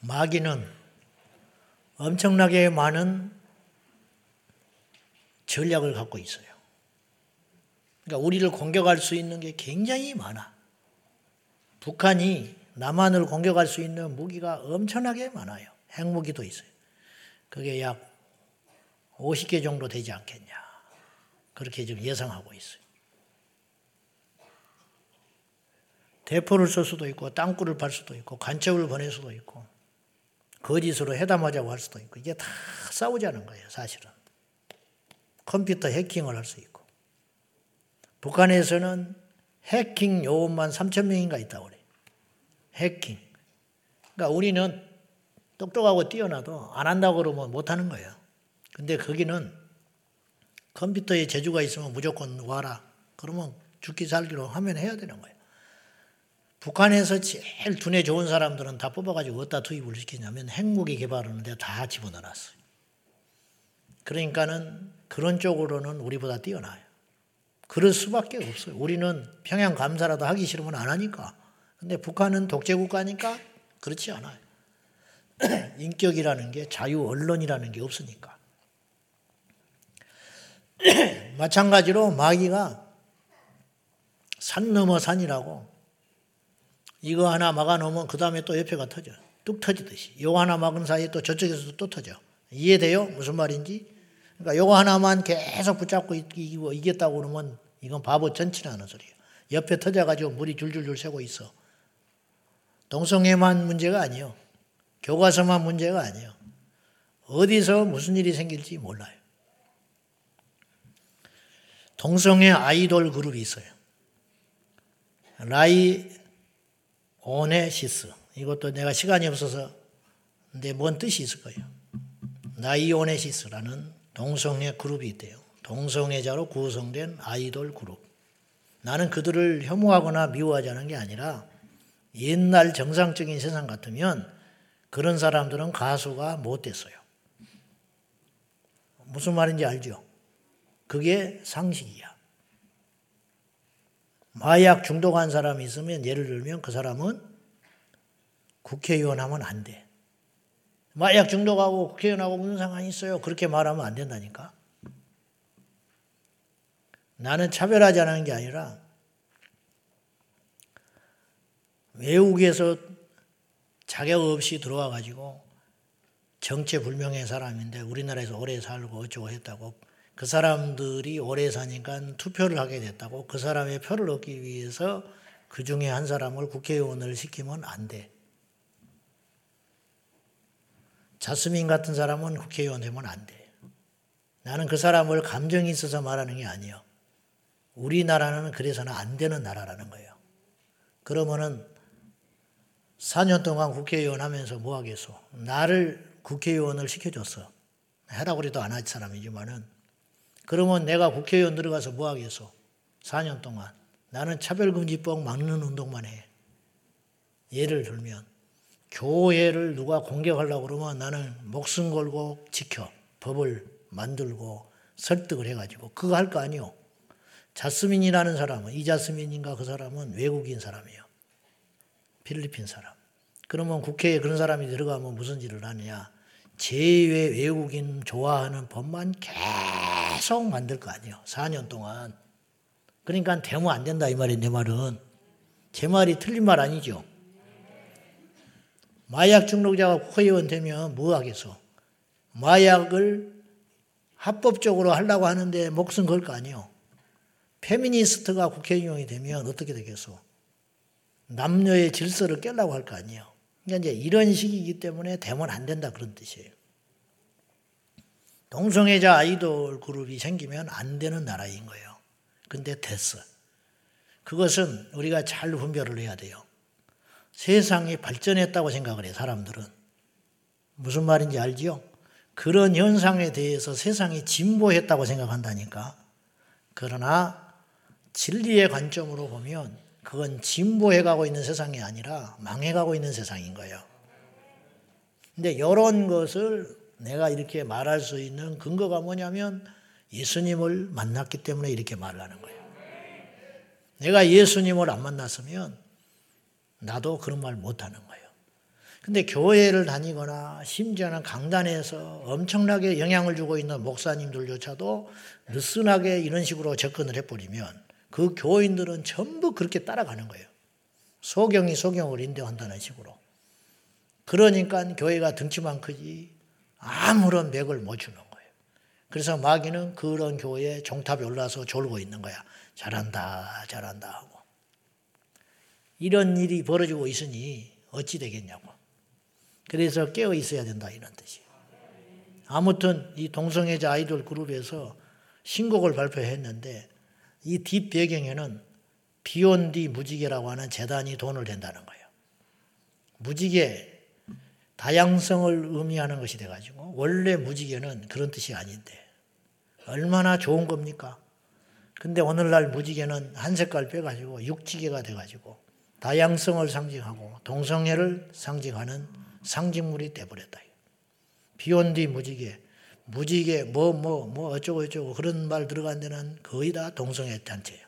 마귀는 엄청나게 많은 전략을 갖고 있어요. 그러니까 우리를 공격할 수 있는 게 굉장히 많아. 북한이 남한을 공격할 수 있는 무기가 엄청나게 많아요. 핵무기도 있어요. 그게 약 50개 정도 되지 않겠냐. 그렇게 지금 예상하고 있어요. 대포를 쏠 수도 있고 땅굴을 팔 수도 있고 간첩을 보낼 수도 있고 거짓으로 회담하자고 할 수도 있고 이게 다 싸우자는 거예요. 사실은. 컴퓨터 해킹을 할 수 있고. 북한에서는 해킹 요원만 3,000명인가 있다고 그래요. 해킹. 그러니까 우리는 똑똑하고 뛰어나도 안 한다고 그러면 못 하는 거예요. 근데 거기는 컴퓨터에 재주가 있으면 무조건 와라. 그러면 죽기 살기로 하면 해야 되는 거예요. 북한에서 제일 두뇌 좋은 사람들은 다 뽑아가지고 어디다 투입을 시키냐면 핵무기 개발하는데 다 집어넣어놨어요. 그러니까는 그런 쪽으로는 우리보다 뛰어나요. 그럴 수밖에 없어요. 우리는 평양 감사라도 하기 싫으면 안 하니까. 근데 북한은 독재국가니까 그렇지 않아요. 인격이라는 게 자유 언론이라는 게 없으니까. 마찬가지로 마귀가 산 넘어 산이라고 이거 하나 막아놓으면 그 다음에 또 옆에가 터져. 뚝 터지듯이. 요거 하나 막은 사이에 또 저쪽에서도 또 터져. 이해돼요? 무슨 말인지? 그러니까 요거 하나만 계속 붙잡고 이겼다고 그러면 이건 바보 전치라는 소리예요. 옆에 터져가지고 물이 줄줄줄 새고 있어. 동성애만 문제가 아니에요. 교과서만 문제가 아니에요. 어디서 무슨 일이 생길지 몰라요. 동성애 아이돌 그룹이 있어요. 라이오네시스. 이것도 내가 시간이 없어서 근데 뭔 뜻이 있을 거예요. 라이오네시스라는 동성애 그룹이 있대요. 동성애자로 구성된 아이돌 그룹. 나는 그들을 혐오하거나 미워하자는 게 아니라 옛날 정상적인 세상 같으면 그런 사람들은 가수가 못 됐어요. 무슨 말인지 알죠? 그게 상식이야. 마약 중독한 사람이 있으면 예를 들면 그 사람은 국회의원 하면 안 돼. 마약 중독하고 국회의원하고 무슨 상관이 있어요? 그렇게 말하면 안 된다니까. 나는 차별하자는 게 아니라 외국에서 자격 없이 들어와 가지고 정체불명의 사람인데 우리나라에서 오래 살고 어쩌고 했다고 그 사람들이 오래 사니까 투표를 하게 됐다고 그 사람의 표를 얻기 위해서 그 중에 한 사람을 국회의원을 시키면 안 돼. 자스민 같은 사람은 국회의원 되면 안 돼. 나는 그 사람을 감정이 있어서 말하는 게 아니에요. 우리나라는 그래서는 안 되는 나라라는 거예요. 그러면은 4년 동안 국회의원 하면서 뭐 하겠어? 나를 국회의원을 시켜줬어. 해라고 해도 안 할 사람이지만은. 그러면 내가 국회의원 들어가서 뭐 하겠어? 4년 동안. 나는 차별금지법 막는 운동만 해. 예를 들면, 교회를 누가 공격하려고 그러면 나는 목숨 걸고 지켜. 법을 만들고 설득을 해가지고. 그거 할 거 아니오. 자스민이라는 사람은, 이자스민인가 그 사람은 외국인 사람이에요. 필리핀 사람. 그러면 국회에 그런 사람이 들어가면 무슨 일을 하느냐. 제2의 외국인 좋아하는 법만 계속 만들 거 아니에요. 4년 동안. 그러니까 되면 안 된다 이 말이에요. 내 말은. 제 말이 틀린 말 아니죠. 마약 중독자가 국회의원 되면 뭐 하겠어. 마약을 합법적으로 하려고 하는데 목숨 걸 거 아니에요. 페미니스트가 국회의원이 되면 어떻게 되겠어. 남녀의 질서를 깨려고 할 거 아니에요. 그러니까 이제 이런 식이기 때문에 되면 안 된다 그런 뜻이에요. 동성애자 아이돌 그룹이 생기면 안 되는 나라인 거예요. 근데 됐어. 그것은 우리가 잘 분별을 해야 돼요. 세상이 발전했다고 생각을 해요, 사람들은. 무슨 말인지 알지요? 그런 현상에 대해서 세상이 진보했다고 생각한다니까. 그러나 진리의 관점으로 보면 그건 진보해가고 있는 세상이 아니라 망해가고 있는 세상인 거예요. 근데 이런 것을 내가 이렇게 말할 수 있는 근거가 뭐냐면 예수님을 만났기 때문에 이렇게 말을 하는 거예요. 내가 예수님을 안 만났으면 나도 그런 말 못하는 거예요. 근데 교회를 다니거나 심지어는 강단에서 엄청나게 영향을 주고 있는 목사님들조차도 느슨하게 이런 식으로 접근을 해버리면 그 교인들은 전부 그렇게 따라가는 거예요. 소경이 소경을 인도한다는 식으로. 그러니까 교회가 등치만 크지 아무런 맥을 못 주는 거예요. 그래서 마귀는 그런 교회에 종탑에 올라서 졸고 있는 거야. 잘한다, 잘한다 하고. 이런 일이 벌어지고 있으니 어찌 되겠냐고. 그래서 깨어 있어야 된다 이런 뜻이에요. 아무튼 이 동성애자 아이돌 그룹에서 신곡을 발표했는데 이 뒷배경에는 비욘디 무지개라고 하는 재단이 돈을 댄다는 거예요. 무지개, 다양성을 의미하는 것이 돼가지고 원래 무지개는 그런 뜻이 아닌데 얼마나 좋은 겁니까? 근데 오늘날 무지개는 한 색깔 빼가지고 육지개가 돼가지고 다양성을 상징하고 동성애를 상징하는 상징물이 돼버렸다. 비욘디 무지개, 무지개 뭐 어쩌고 저쩌고 그런 말 들어간 데는 거의 다 동성애 단체예요.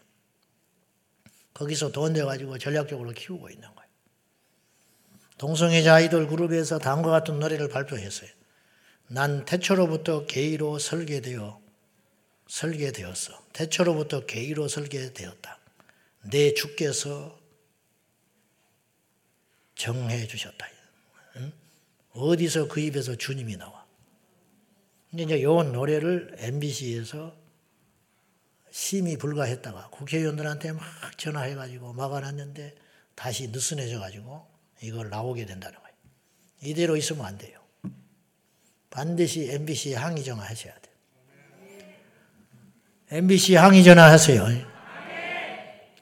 거기서 돈 내가지고 전략적으로 키우고 있는 거예요. 동성애자 아이돌 그룹에서 다음과 같은 노래를 발표했어요. 난 태초로부터 게이로 설계되었어. 태초로부터 게이로 설계되었다. 내 주께서 정해 주셨다. 응? 어디서 그 입에서 주님이 나와. 근데 이제 요 노래를 MBC에서 심의 불가했다가 국회의원들한테 막 전화해가지고 막아놨는데 다시 느슨해져가지고 이걸 나오게 된다는 거예요. 이대로 있으면 안 돼요. 반드시 MBC에 항의 전화하셔야 돼요. MBC에 항의 전화하세요.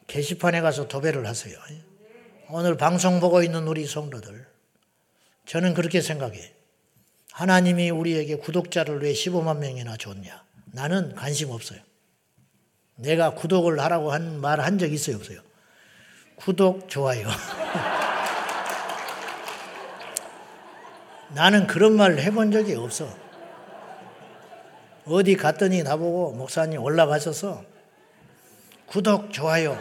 게시판에 가서 도배를 하세요. 오늘 방송 보고 있는 우리 성도들, 저는 그렇게 생각해요. 하나님이 우리에게 구독자를 왜 15만 명이나 줬냐? 나는 관심 없어요. 내가 구독을 하라고 한 말 한 적 있어요, 없어요? 구독, 좋아요. 나는 그런 말 해본 적이 없어. 어디 갔더니 나보고 목사님 올라가셔서 구독, 좋아요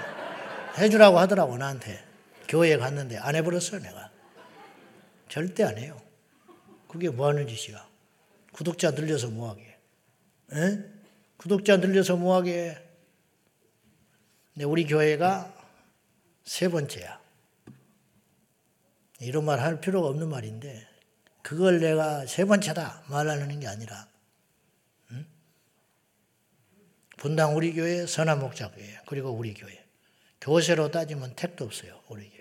해주라고 하더라고, 나한테. 교회에 갔는데 안 해버렸어요, 내가. 절대 안 해요. 그게 뭐하는 짓이야. 구독자 늘려서 뭐하게. 에? 구독자 늘려서 뭐하게. 근데 우리 교회가 세 번째야. 이런 말 할 필요가 없는 말인데 그걸 내가 세 번째다 말하는 게 아니라 응? 분당 우리 교회, 선한목자교회 그리고 우리 교회. 교세로 따지면 택도 없어요. 우리 교회는.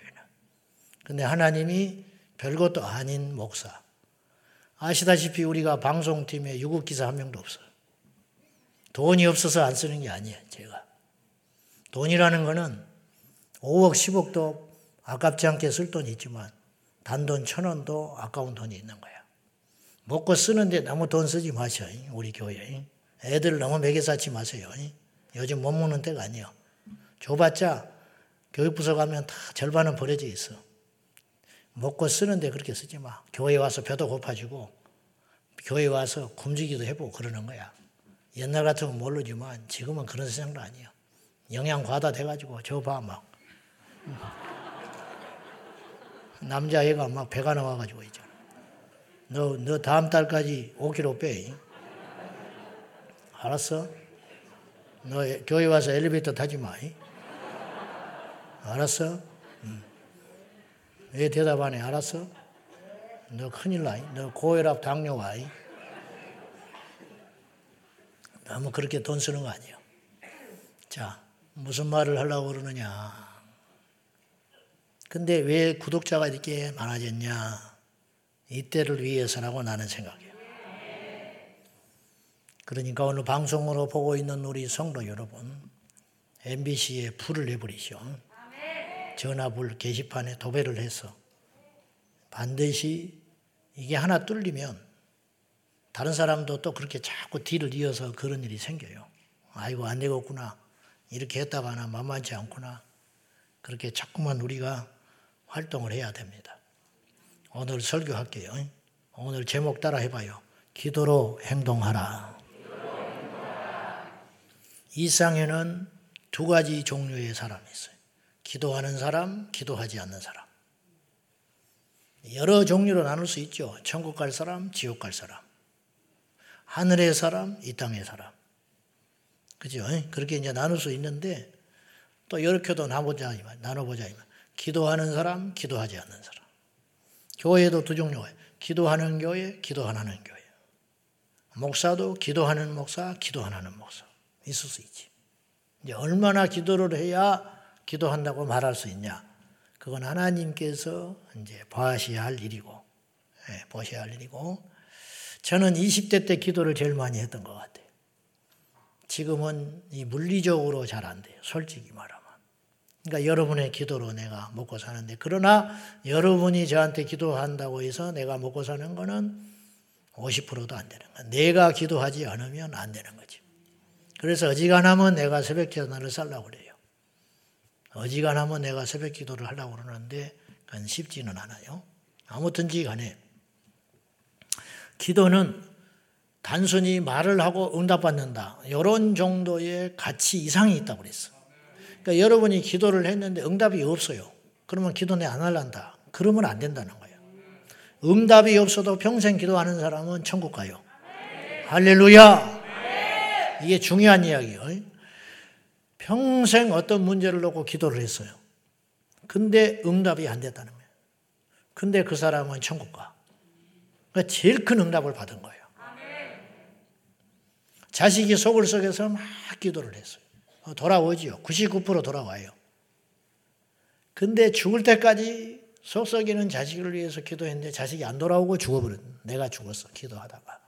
근데 하나님이 별것도 아닌 목사. 아시다시피 우리가 방송팀에 유급기사 한 명도 없어요. 돈이 없어서 안 쓰는 게 아니에요. 제가. 돈이라는 거는 5억, 10억도 아깝지 않게 쓸 돈이 있지만 단돈 1,000원도 아까운 돈이 있는 거야. 먹고 쓰는데 너무 돈 쓰지 마세요. 우리 교회. 애들 너무 먹여 쌓지 마세요. 요즘 못 먹는 때가 아니에요. 줘봤자 교육부서 가면 다 절반은 버려져 있어. 먹고 쓰는데 그렇게 쓰지 마. 교회 와서 배도 고파지고 교회 와서 굶주기도 해보고 그러는 거야. 옛날 같으면 모르지만 지금은 그런 세상도 아니야. 영양 과다 돼가지고 저 봐 막 남자애가 막 배가 나와가지고 있잖아. 너 다음 달까지 5kg 빼. 알았어? 너 교회 와서 엘리베이터 타지 마. 알았어? 왜 대답 안 해? 알았어? 너 큰일 나. 너 고혈압, 당뇨가. 너무 그렇게 돈 쓰는 거 아니에요. 자, 무슨 말을 하려고 그러느냐. 근데 왜 구독자가 이렇게 많아졌냐. 이때를 위해서라고 나는 생각해요. 그러니까 오늘 방송으로 보고 있는 우리 성도 여러분, MBC에 불을 내버리시오. 전화불 게시판에 도배를 해서 반드시 이게 하나 뚫리면 다른 사람도 또 그렇게 자꾸 뒤를 이어서 그런 일이 생겨요. 아이고 안 되겠구나. 이렇게 했다가나 만만치 않구나. 그렇게 자꾸만 우리가 활동을 해야 됩니다. 오늘 설교할게요. 오늘 제목 따라 해봐요. 기도로 행동하라. 이 세상에는 두 가지 종류의 사람이 있어요. 기도하는 사람, 기도하지 않는 사람. 여러 종류로 나눌 수 있죠. 천국 갈 사람, 지옥 갈 사람. 하늘의 사람, 이 땅의 사람. 그죠? 그렇게 이제 나눌 수 있는데, 또 이렇게도 나눠보자. 기도하는 사람, 기도하지 않는 사람. 교회도 두 종류예요. 기도하는 교회, 기도 안 하는 교회. 목사도 기도하는 목사, 기도 안 하는 목사. 있을 수 있지. 이제 얼마나 기도를 해야 기도한다고 말할 수 있냐. 그건 하나님께서 이제 보셔야 할 일이고, 저는 20대 때 기도를 제일 많이 했던 것 같아요. 지금은 이 물리적으로 잘 안 돼요. 솔직히 말하면. 그러니까 여러분의 기도로 내가 먹고 사는데, 그러나 여러분이 저한테 기도한다고 해서 내가 먹고 사는 거는 50%도 안 되는 거예요. 내가 기도하지 않으면 안 되는 거지. 그래서 어지간하면 내가 새벽 전화를 살라고 그래요. 어지간하면 내가 새벽 기도를 하려고 그러는데 그건 쉽지는 않아요. 아무튼지 간에 기도는 단순히 말을 하고 응답받는다. 이런 정도의 가치 이상이 있다고 그랬어. 그러니까 여러분이 기도를 했는데 응답이 없어요. 그러면 기도 내 안 할란다. 그러면 안 된다는 거예요. 응답이 없어도 평생 기도하는 사람은 천국 가요. 할렐루야! 이게 중요한 이야기예요. 평생 어떤 문제를 놓고 기도를 했어요. 근데 응답이 안 됐다는 거예요. 근데 그 사람은 천국 가. 그러니까 제일 큰 응답을 받은 거예요. 자식이 속을 썩여서 막 기도를 했어요. 돌아오지요. 99% 돌아와요. 근데 죽을 때까지 속 썩이는 자식을 위해서 기도했는데 자식이 안 돌아오고 죽어버렸어. 내가 죽었어. 기도하다가.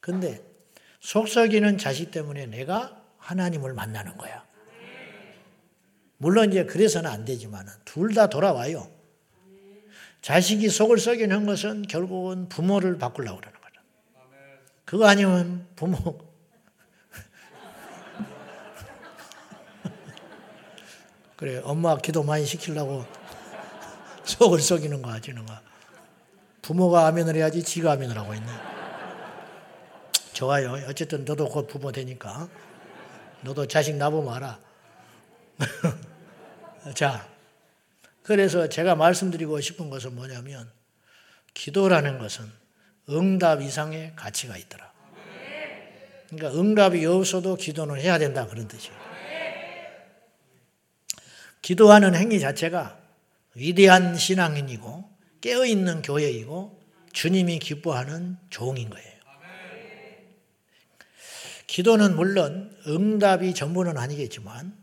근데 속 썩이는 자식 때문에 내가 하나님을 만나는 거야. 물론 이제 그래서는 안 되지만 둘 다 돌아와요. 자식이 속을 썩이는 것은 결국은 부모를 바꾸려고 그러는 거죠. 그거 아니면 부모... 그래, 엄마 기도 많이 시키려고 속을 썩이는 거야, 지는가. 부모가 아멘을 해야지 지가 아멘을 하고 있네. 좋아요. 어쨌든 너도 곧 부모 되니까. 너도 자식 나보면 알아. 자, 그래서 제가 말씀드리고 싶은 것은 뭐냐면 기도라는 것은 응답 이상의 가치가 있더라. 그러니까 응답이 없어도 기도는 해야 된다 그런 뜻이에요. 기도하는 행위 자체가 위대한 신앙인이고 깨어있는 교회이고 주님이 기뻐하는 종인 거예요. 기도는 물론 응답이 전부는 아니겠지만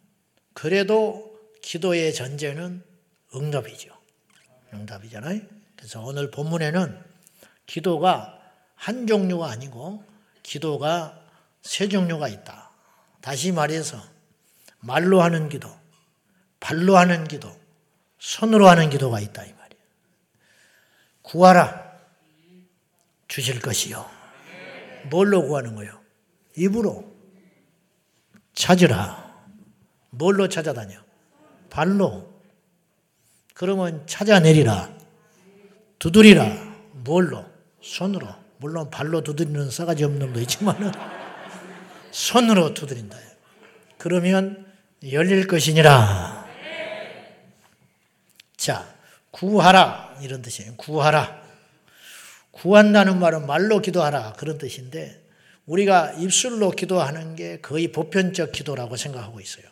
그래도 기도의 전제는 응답이죠. 응답이잖아요. 그래서 오늘 본문에는 기도가 한 종류가 아니고 기도가 세 종류가 있다. 다시 말해서 말로 하는 기도, 발로 하는 기도, 손으로 하는 기도가 있다 이 말이에요. 구하라 주실 것이요. 뭘로 구하는 거예요? 입으로. 찾으라. 뭘로 찾아다녀? 발로. 그러면 찾아내리라. 두드리라. 뭘로? 손으로. 물론 발로 두드리는 싸가지 없는 놈도 있지만 손으로 두드린다. 그러면 열릴 것이니라. 자, 구하라 이런 뜻이에요. 구하라. 구한다는 말은 말로 기도하라 그런 뜻인데 우리가 입술로 기도하는 게 거의 보편적 기도라고 생각하고 있어요.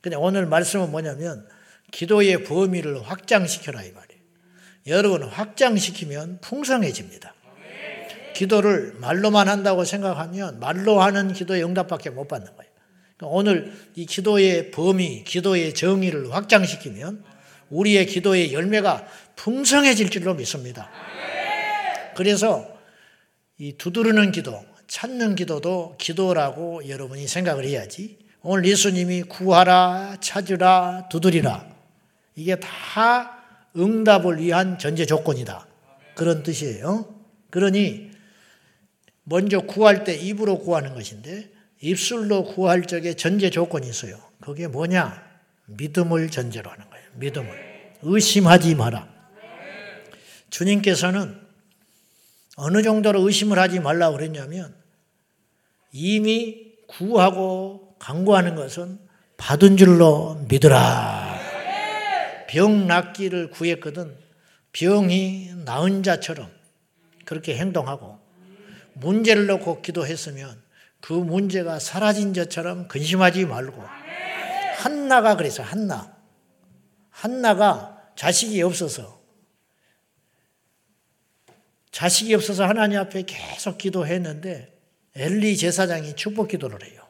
근데 오늘 말씀은 뭐냐면 기도의 범위를 확장시켜라 이 말이에요. 여러분 확장시키면 풍성해집니다. 기도를 말로만 한다고 생각하면 말로 하는 기도의 응답밖에 못 받는 거예요. 그러니까 오늘 이 기도의 범위, 기도의 정의를 확장시키면 우리의 기도의 열매가 풍성해질 줄로 믿습니다. 그래서 이 두드리는 기도, 찾는 기도도 기도라고 여러분이 생각을 해야지. 오늘 예수님이 구하라, 찾으라, 두드리라. 이게 다 응답을 위한 전제 조건이다. 그런 뜻이에요. 그러니 먼저 구할 때 입으로 구하는 것인데 입술로 구할 적에 전제 조건이 있어요. 그게 뭐냐? 믿음을 전제로 하는 거예요. 믿음을. 의심하지 마라. 주님께서는 어느 정도로 의심을 하지 말라고 그랬냐면 이미 구하고 간구하는 것은 받은 줄로 믿으라. 병 낫기를 구했거든 병이 나은 자처럼 그렇게 행동하고 문제를 놓고 기도했으면 그 문제가 사라진 자처럼 근심하지 말고 한나가 그래서 한나가 자식이 없어서 하나님 앞에 계속 기도했는데 엘리 제사장이 축복 기도를 해요.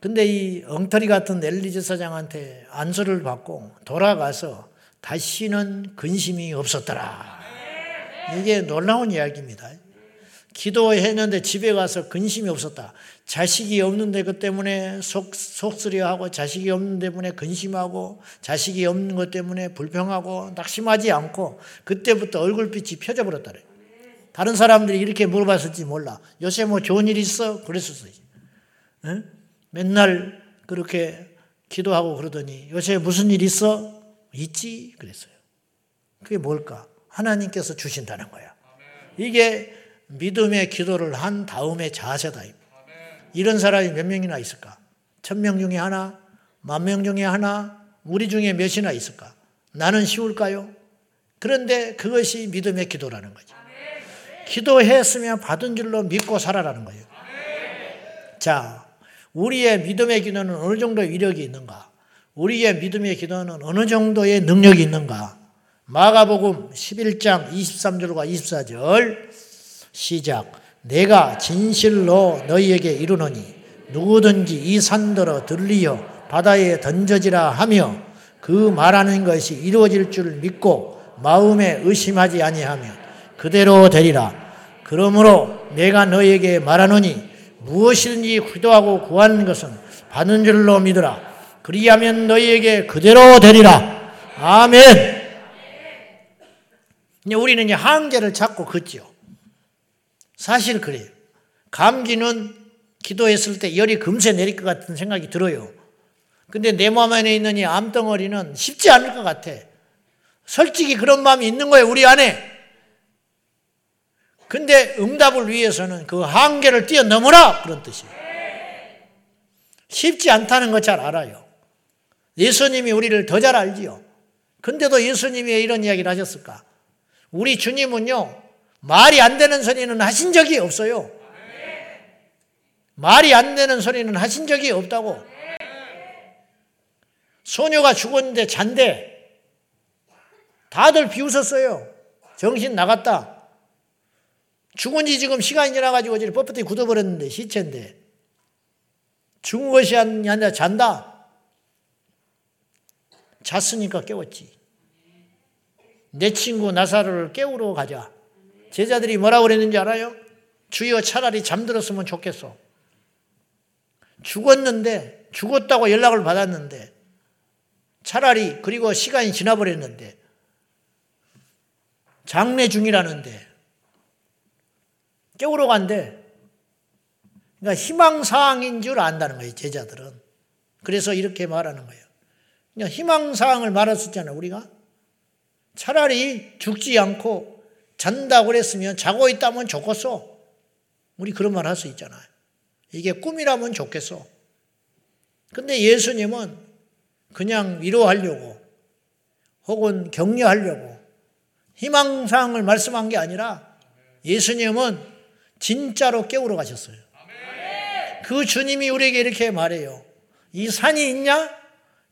근데 이 엉터리 같은 엘리 제사장한테 안수를 받고 돌아가서 다시는 근심이 없었더라. 이게 놀라운 이야기입니다. 기도했는데 집에 가서 근심이 없었다. 자식이 없는데 그 때문에 속쓰려하고 자식이 없는 때문에 근심하고 자식이 없는 것 때문에 불평하고 낙심하지 않고 그때부터 얼굴빛이 펴져버렸다래요. 다른 사람들이 이렇게 물어봤을지 몰라. 요새 뭐 좋은 일 있어? 그랬었어요. 응? 맨날 그렇게 기도하고 그러더니 요새 무슨 일 있어? 있지? 그랬어요. 그게 뭘까? 하나님께서 주신다는 거야. 이게 믿음의 기도를 한 다음의 자세다. 이런 사람이 몇 명이나 있을까? 1000명 중에 하나? 10,000명 중에 하나? 우리 중에 몇이나 있을까? 나는 쉬울까요? 그런데 그것이 믿음의 기도라는 거죠. 기도했으면 받은 줄로 믿고 살아라는 거예요. 자, 우리의 믿음의 기도는 어느 정도 위력이 있는가? 우리의 믿음의 기도는 어느 정도의 능력이 있는가? 마가복음 11장 23절과 24절 시작. 내가 진실로 너희에게 이르노니 누구든지 이 산더러 들리어 바다에 던져지라 하며 그 말하는 것이 이루어질 줄 믿고 마음에 의심하지 아니하면 그대로 되리라. 그러므로 내가 너희에게 말하노니 무엇이든지 기도하고 구하는 것은 받는 줄로 믿으라. 그리하면 너희에게 그대로 되리라. 아멘. 이제 우리는 이제 한계를 찾고 걷죠. 사실 그래요. 감기는 기도했을 때 열이 금세 내릴 것 같은 생각이 들어요. 근데 내 몸 안에 있는 이 암덩어리는 쉽지 않을 것 같아. 솔직히 그런 마음이 있는 거예요, 우리 안에. 근데 응답을 위해서는 그 한계를 뛰어넘어라! 그런 뜻이에요. 쉽지 않다는 거 잘 알아요. 예수님이 우리를 더 잘 알지요. 근데도 예수님이 왜 이런 이야기를 하셨을까? 우리 주님은요, 말이 안 되는 소리는 하신 적이 없어요. 말이 안 되는 소리는 하신 적이 없다고. 소녀가 죽었는데 잔대. 다들 비웃었어요. 정신 나갔다. 죽은 지 지금 시간이 지나가지고 이제 뻣뻣이 굳어버렸는데 시체인데. 죽은 것이 아니라 잔다. 잤으니까 깨웠지. 내 친구 나사로를 깨우러 가자. 제자들이 뭐라고 그랬는지 알아요? 주여 차라리 잠들었으면 좋겠어. 죽었다고 연락을 받았는데 차라리 그리고 시간이 지나버렸는데 장례 중이라는데 깨우러 간대. 그러니까 희망사항인 줄 안다는 거예요, 제자들은. 그래서 이렇게 말하는 거예요. 그러니까 희망사항을 말했었잖아요, 우리가. 차라리 죽지 않고 잔다고 그랬으면 자고 있다면 좋겠어. 우리 그런 말 할 수 있잖아요. 이게 꿈이라면 좋겠어. 근데 예수님은 그냥 위로하려고 혹은 격려하려고 희망사항을 말씀한 게 아니라 예수님은 진짜로 깨우러 가셨어요. 그 주님이 우리에게 이렇게 말해요. 이 산이 있냐?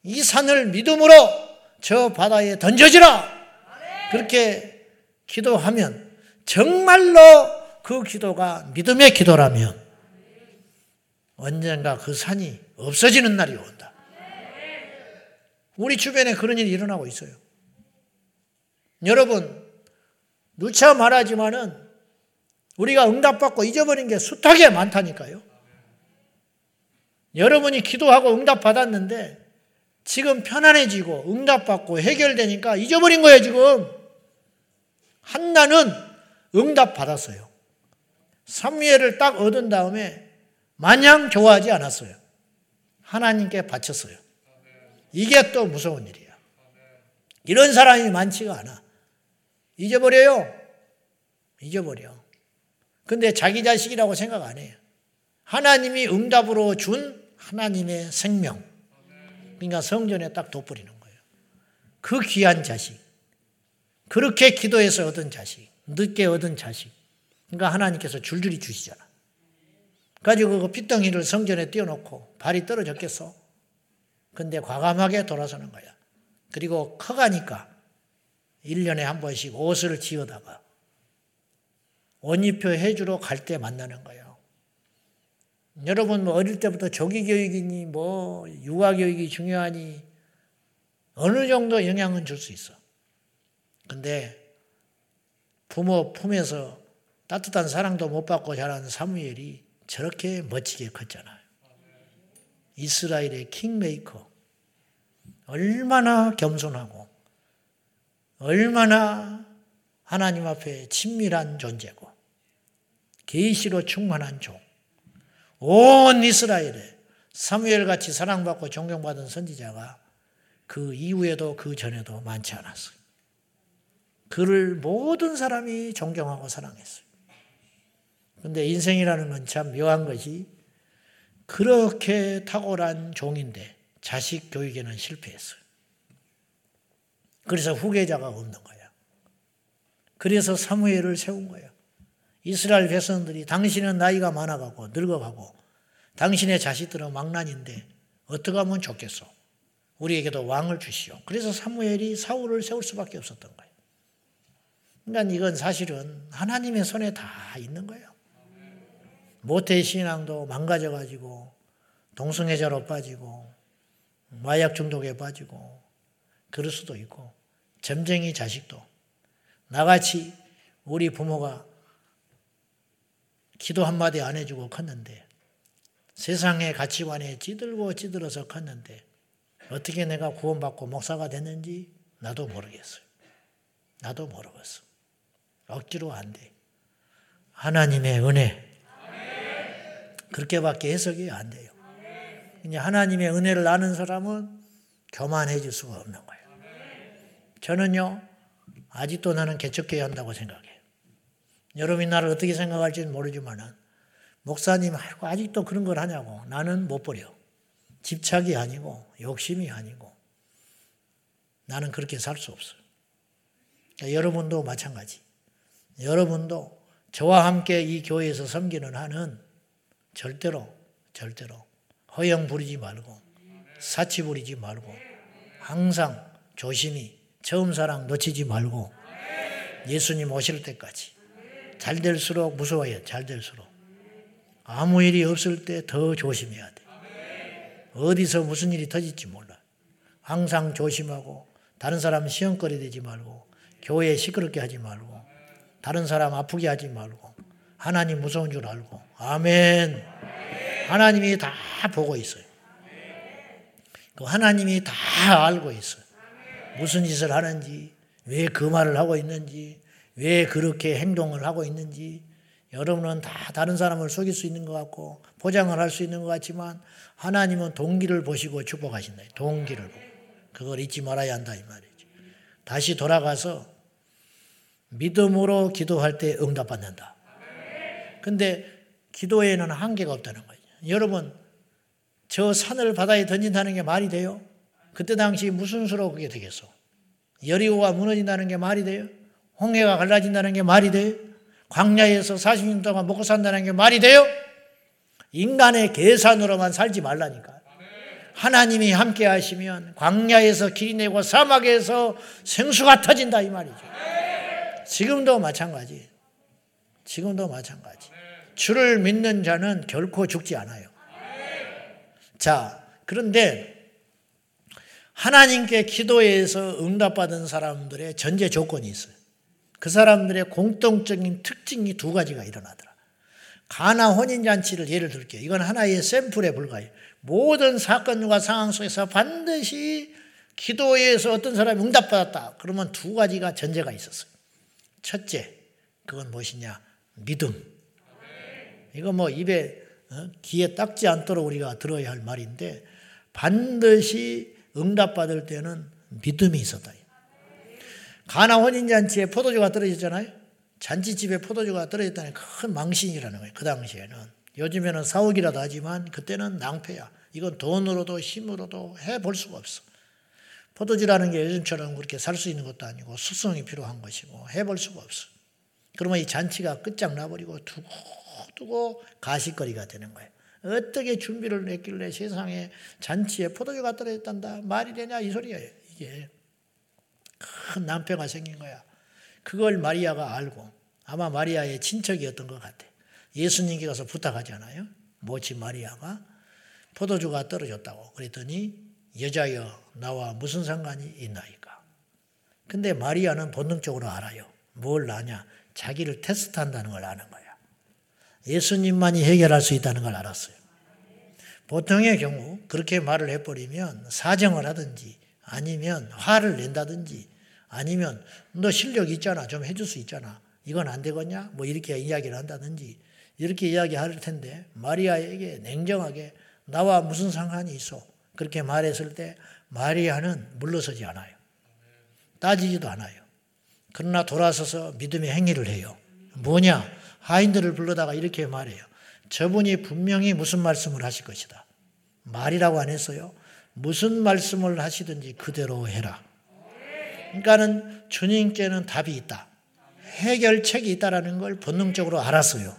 이 산을 믿음으로 저 바다에 던져지라. 그렇게 기도하면 정말로 그 기도가 믿음의 기도라면 언젠가 그 산이 없어지는 날이 온다. 우리 주변에 그런 일이 일어나고 있어요. 여러분 누차 말하지만은 우리가 응답받고 잊어버린 게 숱하게 많다니까요. 여러분이 기도하고 응답받았는데 지금 편안해지고 응답받고 해결되니까 잊어버린 거예요, 지금. 한나는 응답 받았어요. 사무엘을 딱 얻은 다음에 마냥 좋아하지 않았어요. 하나님께 바쳤어요. 이게 또 무서운 일이야. 이런 사람이 많지가 않아. 잊어버려요. 잊어버려. 근데 자기 자식이라고 생각 안 해요. 하나님이 응답으로 준 하나님의 생명. 그러니까 성전에 딱 돋보이는 거예요. 그 귀한 자식. 그렇게 기도해서 얻은 자식, 늦게 얻은 자식. 그러니까 하나님께서 줄줄이 주시잖아. 가지고 그 핏덩이를 성전에 띄워놓고 발이 떨어졌겠어. 근데 과감하게 돌아서는 거야. 그리고 커가니까 1년에 한 번씩 옷을 지어다가 옷 입혀 해주러 갈 때 만나는 거예요. 여러분 뭐 어릴 때부터 조기교육이니 뭐 육아교육이 중요하니 어느 정도 영향은 줄 수 있어. 근데 부모 품에서 따뜻한 사랑도 못 받고 자란 사무엘이 저렇게 멋지게 컸잖아요. 이스라엘의 킹메이커. 얼마나 겸손하고 얼마나 하나님 앞에 친밀한 존재고 계시로 충만한 종. 온 이스라엘에 사무엘같이 사랑받고 존경받은 선지자가 그 이후에도 그 전에도 많지 않았어요. 그를 모든 사람이 존경하고 사랑했어요. 근데 인생이라는 건 참 묘한 것이 그렇게 탁월한 종인데 자식 교육에는 실패했어요. 그래서 후계자가 없는 거야. 그래서 사무엘을 세운 거야. 이스라엘 백성들이 당신은 나이가 많아가고 늙어가고 당신의 자식들은 망난인데 어떻게 하면 좋겠어. 우리에게도 왕을 주시오. 그래서 사무엘이 사울을 세울 수밖에 없었던 거예요. 그러니까 이건 사실은 하나님의 손에 다 있는 거예요. 모태의 신앙도 망가져가지고 동성애자로 빠지고 마약 중독에 빠지고 그럴 수도 있고 점쟁이 자식도 나같이 우리 부모가 기도 한마디 안 해주고 컸는데 세상의 가치관에 찌들고 찌들어서 컸는데 어떻게 내가 구원받고 목사가 됐는지 나도 모르겠어요. 나도 모르겠어. 억지로 안 돼. 하나님의 은혜. 그렇게밖에 해석이 안 돼요. 이제 하나님의 은혜를 아는 사람은 교만해질 수가 없는 거예요. 저는요, 아직도 나는 개척해야 한다고 생각해요. 여러분이 나를 어떻게 생각할지는 모르지만은, 목사님, 아직도 그런 걸 하냐고. 나는 못 버려. 집착이 아니고, 욕심이 아니고, 나는 그렇게 살 수 없어요. 그러니까 여러분도 마찬가지. 여러분도 저와 함께 이 교회에서 섬기는 한은 절대로 허영 부리지 말고 사치 부리지 말고 항상 조심히 처음사랑 놓치지 말고 예수님 오실 때까지 잘 될수록 무서워요. 잘 될수록. 아무 일이 없을 때 더 조심해야 돼. 어디서 무슨 일이 터질지 몰라. 항상 조심하고 다른 사람 시험거리 되지 말고 교회 시끄럽게 하지 말고 다른 사람 아프게 하지 말고 하나님 무서운 줄 알고 아멘. 하나님이 다 보고 있어요. 그 하나님이 다 알고 있어요. 무슨 짓을 하는지, 왜 그 말을 하고 있는지, 왜 그렇게 행동을 하고 있는지. 여러분은 다 다른 사람을 속일 수 있는 것 같고 포장을 할 수 있는 것 같지만 하나님은 동기를 보시고 축복하신다. 동기를 보고. 그걸 잊지 말아야 한다 이 말이죠. 다시 돌아가서 믿음으로 기도할 때 응답받는다. 근데 기도에는 한계가 없다는 거예요. 여러분, 저 산을 바다에 던진다는 게 말이 돼요? 그때 당시 무슨 수로 그게 되겠어? 여리고가 무너진다는 게 말이 돼요? 홍해가 갈라진다는 게 말이 돼요? 광야에서 40년 동안 먹고 산다는 게 말이 돼요? 인간의 계산으로만 살지 말라니까. 하나님이 함께 하시면 광야에서 길이 내고 사막에서 생수가 터진다 이 말이죠. 지금도 마찬가지. 주를 믿는 자는 결코 죽지 않아요. 자, 그런데 하나님께 기도해서 응답받은 사람들의 전제 조건이 있어요. 그 사람들의 공통적인 특징이 두 가지가 일어나더라. 가나 혼인잔치를 예를 들게요. 이건 하나의 샘플에 불과해요. 모든 사건과 상황 속에서 반드시 기도해서 어떤 사람이 응답받았다. 그러면 두 가지가 전제가 있었어요. 첫째, 그건 무엇이냐? 믿음. 이거 뭐 입에 귀에 닦지 않도록 우리가 들어야 할 말인데 반드시 응답받을 때는 믿음이 있었다. 가나 혼인잔치에 포도주가 떨어졌잖아요. 잔치집에 포도주가 떨어졌다는 큰 망신이라는 거예요. 그 당시에는. 요즘에는 사옥이라도 하지만 그때는 낭패야. 이건 돈으로도 힘으로도 해볼 수가 없어. 포도주라는 게 요즘처럼 그렇게 살 수 있는 것도 아니고 숙성이 필요한 것이고 해볼 수가 없어. 그러면 이 잔치가 끝장나버리고 두고두고 가십거리가 되는 거예요. 어떻게 준비를 했길래 세상에 잔치에 포도주가 떨어졌단다. 말이 되냐 이 소리예요. 이게 큰 난패가 생긴 거야. 그걸 마리아가 알고 아마 마리아의 친척이었던 것 같아. 예수님께 가서 부탁하잖아요. 모치 마리아가 포도주가 떨어졌다고 그랬더니 여자여 나와 무슨 상관이 있나이까. 근데 마리아는 본능적으로 알아요. 뭘 아냐. 자기를 테스트한다는 걸 아는 거야. 예수님만이 해결할 수 있다는 걸 알았어요. 보통의 경우 그렇게 말을 해버리면 사정을 하든지 아니면 화를 낸다든지 아니면 너 실력 있잖아. 좀 해줄 수 있잖아. 이건 안 되겠냐? 뭐 이렇게 이야기를 한다든지 이렇게 이야기할 텐데 마리아에게 냉정하게 나와 무슨 상관이 있어. 그렇게 말했을 때 마리아는 물러서지 않아요. 따지지도 않아요. 그러나 돌아서서 믿음의 행위를 해요. 뭐냐? 하인들을 불러다가 이렇게 말해요. 저분이 분명히 무슨 말씀을 하실 것이다. 말이라고 안 했어요. 무슨 말씀을 하시든지 그대로 해라. 그러니까는 주님께는 답이 있다. 해결책이 있다라는 걸 본능적으로 알았어요.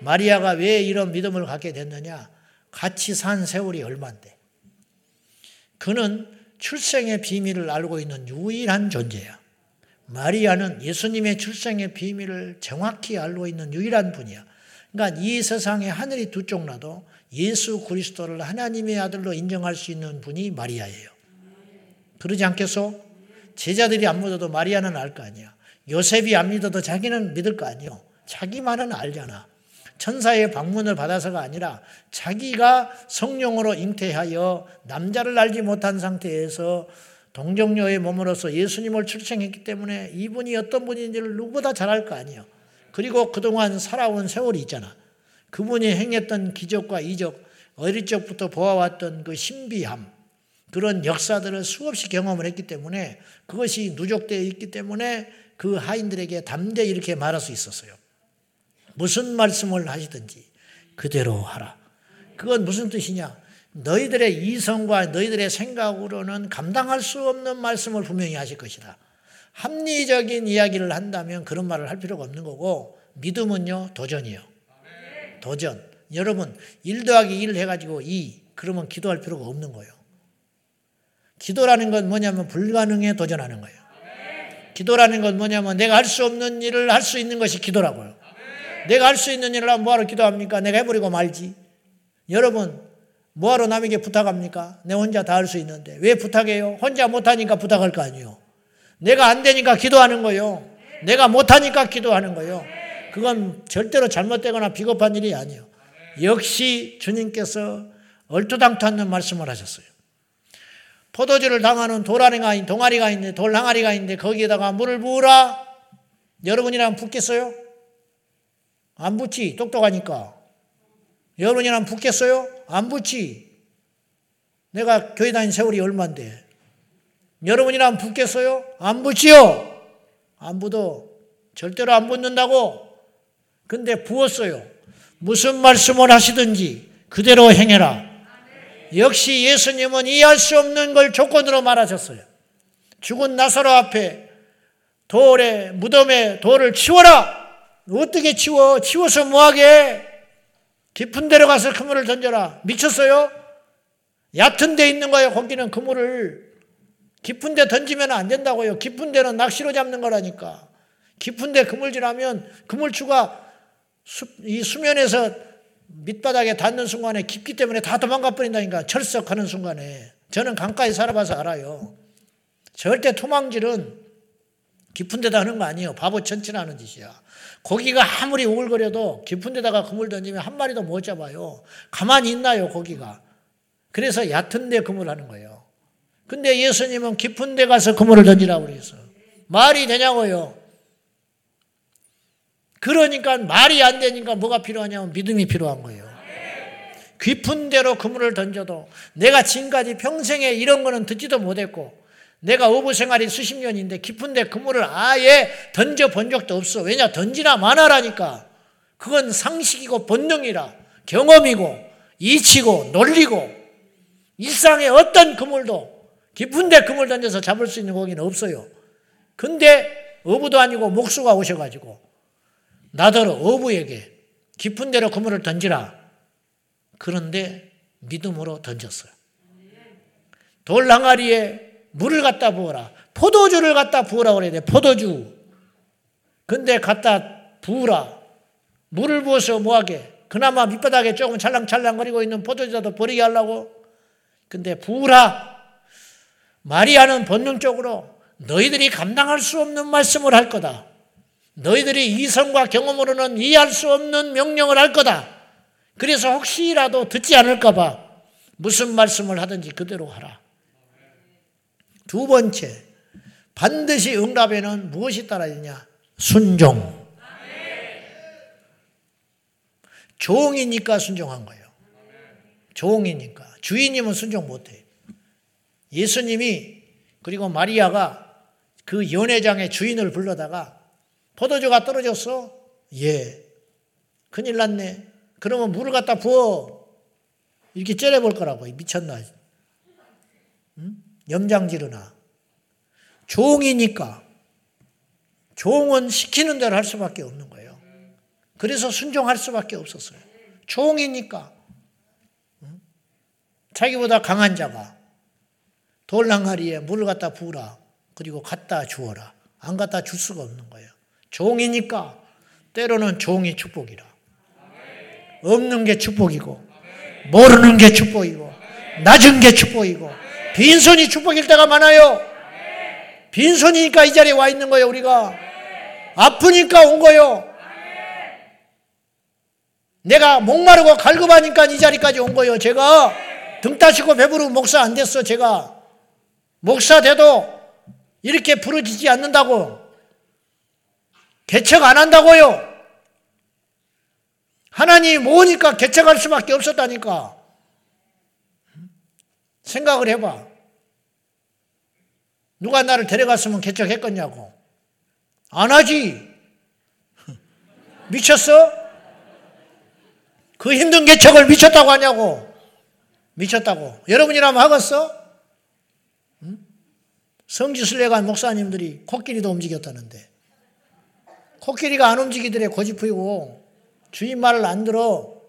마리아가 왜 이런 믿음을 갖게 됐느냐? 같이 산 세월이 얼만데. 그는 출생의 비밀을 알고 있는 유일한 존재야. 마리아는 예수님의 출생의 비밀을 정확히 알고 있는 유일한 분이야. 그러니까 이 세상에 하늘이 두 쪽 나도 예수 그리스도를 하나님의 아들로 인정할 수 있는 분이 마리아예요. 그러지 않겠소? 제자들이 안 믿어도 마리아는 알 거 아니야. 요셉이 안 믿어도 자기는 믿을 거 아니요. 자기만은 알잖아. 천사의 방문을 받아서가 아니라 자기가 성령으로 잉태하여 남자를 알지 못한 상태에서 동정녀의 몸으로서 예수님을 출생했기 때문에 이분이 어떤 분인지를 누구보다 잘 알 거 아니에요. 그리고 그동안 살아온 세월이 있잖아. 그분이 행했던 기적과 이적, 어릴 적부터 보아왔던 그 신비함, 그런 역사들을 수없이 경험을 했기 때문에 그것이 누적되어 있기 때문에 그 하인들에게 담대히 이렇게 말할 수 있었어요. 무슨 말씀을 하시든지 그대로 하라. 그건 무슨 뜻이냐? 너희들의 이성과 너희들의 생각으로는 감당할 수 없는 말씀을 분명히 하실 것이다. 합리적인 이야기를 한다면 그런 말을 할 필요가 없는 거고 믿음은요 도전이요. 도전. 여러분 1 더하기 1 해가지고 2 그러면 기도할 필요가 없는 거예요. 기도라는 건 뭐냐면 불가능에 도전하는 거예요. 기도라는 건 뭐냐면 내가 할 수 없는 일을 할 수 있는 것이 기도라고요. 내가 할 수 있는 일을 하면 뭐하러 기도합니까? 내가 해버리고 말지. 여러분 뭐하러 남에게 부탁합니까? 내 혼자 다 할 수 있는데. 왜 부탁해요? 혼자 못하니까 부탁할 거 아니에요. 내가 안 되니까 기도하는 거예요. 내가 못하니까 기도하는 거예요. 그건 절대로 잘못되거나 비겁한 일이 아니에요. 역시 주님께서 얼토당토 않는 말씀을 하셨어요. 포도주를 당하는 동아리가 있는데 돌항아리가 있는데 거기에다가 물을 부으라. 여러분이랑 붙겠어요? 안 붙지. 똑똑하니까. 여러분이랑 붙겠어요? 안 붙지. 내가 교회 다닌 세월이 얼만데. 여러분이랑 붙겠어요? 안 붙지요. 안 붙어. 절대로 안 붙는다고. 근데 부었어요. 무슨 말씀을 하시든지 그대로 행해라. 역시 예수님은 이해할 수 없는 걸 조건으로 말하셨어요. 죽은 나사로 앞에 돌에 무덤에 돌을 치워라. 어떻게 치워? 치워서 뭐하게? 깊은 데로 가서 그물을 던져라. 미쳤어요? 얕은 데 있는 거예요. 거기는 그물을. 깊은 데 던지면 안 된다고요. 깊은 데는 낚시로 잡는 거라니까. 깊은 데 그물질하면 그물추가 이 수면에서 밑바닥에 닿는 순간에 깊기 때문에 다 도망가 버린다니까. 철석하는 순간에. 저는 강가에 살아봐서 알아요. 절대 토망질은 깊은 데다 하는 거 아니에요. 바보 천치라는 짓이야. 고기가 아무리 오글거려도 깊은 데다가 그물 던지면 한 마리도 못 잡아요. 가만히 있나요, 고기가. 그래서 얕은 데 그물 하는 거예요. 근데 예수님은 깊은 데 가서 그물을 던지라고 그랬어. 말이 되냐고요. 그러니까 말이 안 되니까 뭐가 필요하냐면 믿음이 필요한 거예요. 깊은 데로 그물을 던져도 내가 지금까지 평생에 이런 거는 듣지도 못했고 내가 어부 생활이 수십 년인데 깊은데 그물을 아예 던져본 적도 없어. 왜냐? 던지나 마나라니까. 그건 상식이고 본능이라 경험이고 이치고 논리고 일상의 어떤 그물도 깊은데 그물 던져서 잡을 수 있는 고기는 없어요. 근데 어부도 아니고 목수가 오셔가지고 나더러 어부에게 깊은 데로 그물을 던지라. 그런데 믿음으로 던졌어요. 돌 항아리에 물을 갖다 부어라. 포도주를 갖다 부으라 그래야 돼. 포도주. 근데 갖다 부으라. 물을 부어서 뭐하게. 그나마 밑바닥에 조금 찰랑찰랑거리고 있는 포도주라도 버리게 하려고. 근데 부으라. 마리아는 본능적으로 너희들이 감당할 수 없는 말씀을 할 거다. 너희들이 이성과 경험으로는 이해할 수 없는 명령을 할 거다. 그래서 혹시라도 듣지 않을까 봐 무슨 말씀을 하든지 그대로 하라. 두 번째, 반드시 응답에는 무엇이 따라야 되냐? 순종. 종이니까 순종한 거예요. 종이니까. 주인님은 순종 못해요. 예수님이 그리고 마리아가 그 연회장의 주인을 불러다가 포도주가 떨어졌어? 예. 큰일 났네. 그러면 물을 갖다 부어. 이렇게 째려볼 거라고. 미쳤나. 응? 염장지르나. 종이니까. 종은 시키는 대로 할 수밖에 없는 거예요. 그래서 순종할 수밖에 없었어요. 종이니까. 응? 자기보다 강한 자가 돌랑아리에 물을 갖다 부으라. 그리고 갖다 주어라. 안 갖다 줄 수가 없는 거예요. 종이니까. 때로는 종이 축복이라. 없는 게 축복이고, 모르는 게 축복이고, 낮은 게 축복이고, 빈손이 축복일 때가 많아요. 빈손이니까 이 자리에 와 있는 거예요. 우리가 아프니까 온 거예요. 내가 목마르고 갈급하니까 이 자리까지 온 거예요. 제가 등 따시고 배부르고 목사 안 됐어. 제가 목사 돼도 이렇게 부르짖지 않는다고, 개척 안 한다고요. 하나님이 모으니까 개척할 수밖에 없었다니까. 생각을 해봐. 누가 나를 데려갔으면 개척했겠냐고. 안 하지. 미쳤어? 그 힘든 개척을 미쳤다고 하냐고. 미쳤다고. 여러분이라면 하겠어? 응? 성지순례간 목사님들이 코끼리도 움직였다는데. 코끼리가 안 움직이더래. 고집부리고 주인 말을 안 들어.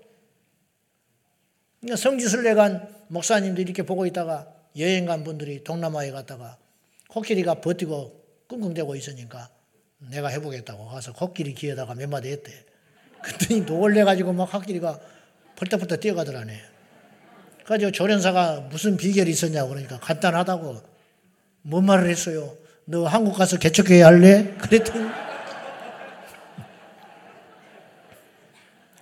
성지순례 간 목사님도 이렇게 보고 있다가 여행 간 분들이 동남아에 갔다가 코끼리가 버티고 끙끙대고 있으니까 내가 해보겠다고 가서 코끼리 귀에다가 몇 마디 했대. 그랬더니 놀래가지고 막 코끼리가 벌떡벌떡 뛰어가더라네. 그래서 조련사가 무슨 비결이 있었냐고 그러니까 간단하다고. 뭔 말을 했어요? 너 한국 가서 개척회의 할래? 그랬더니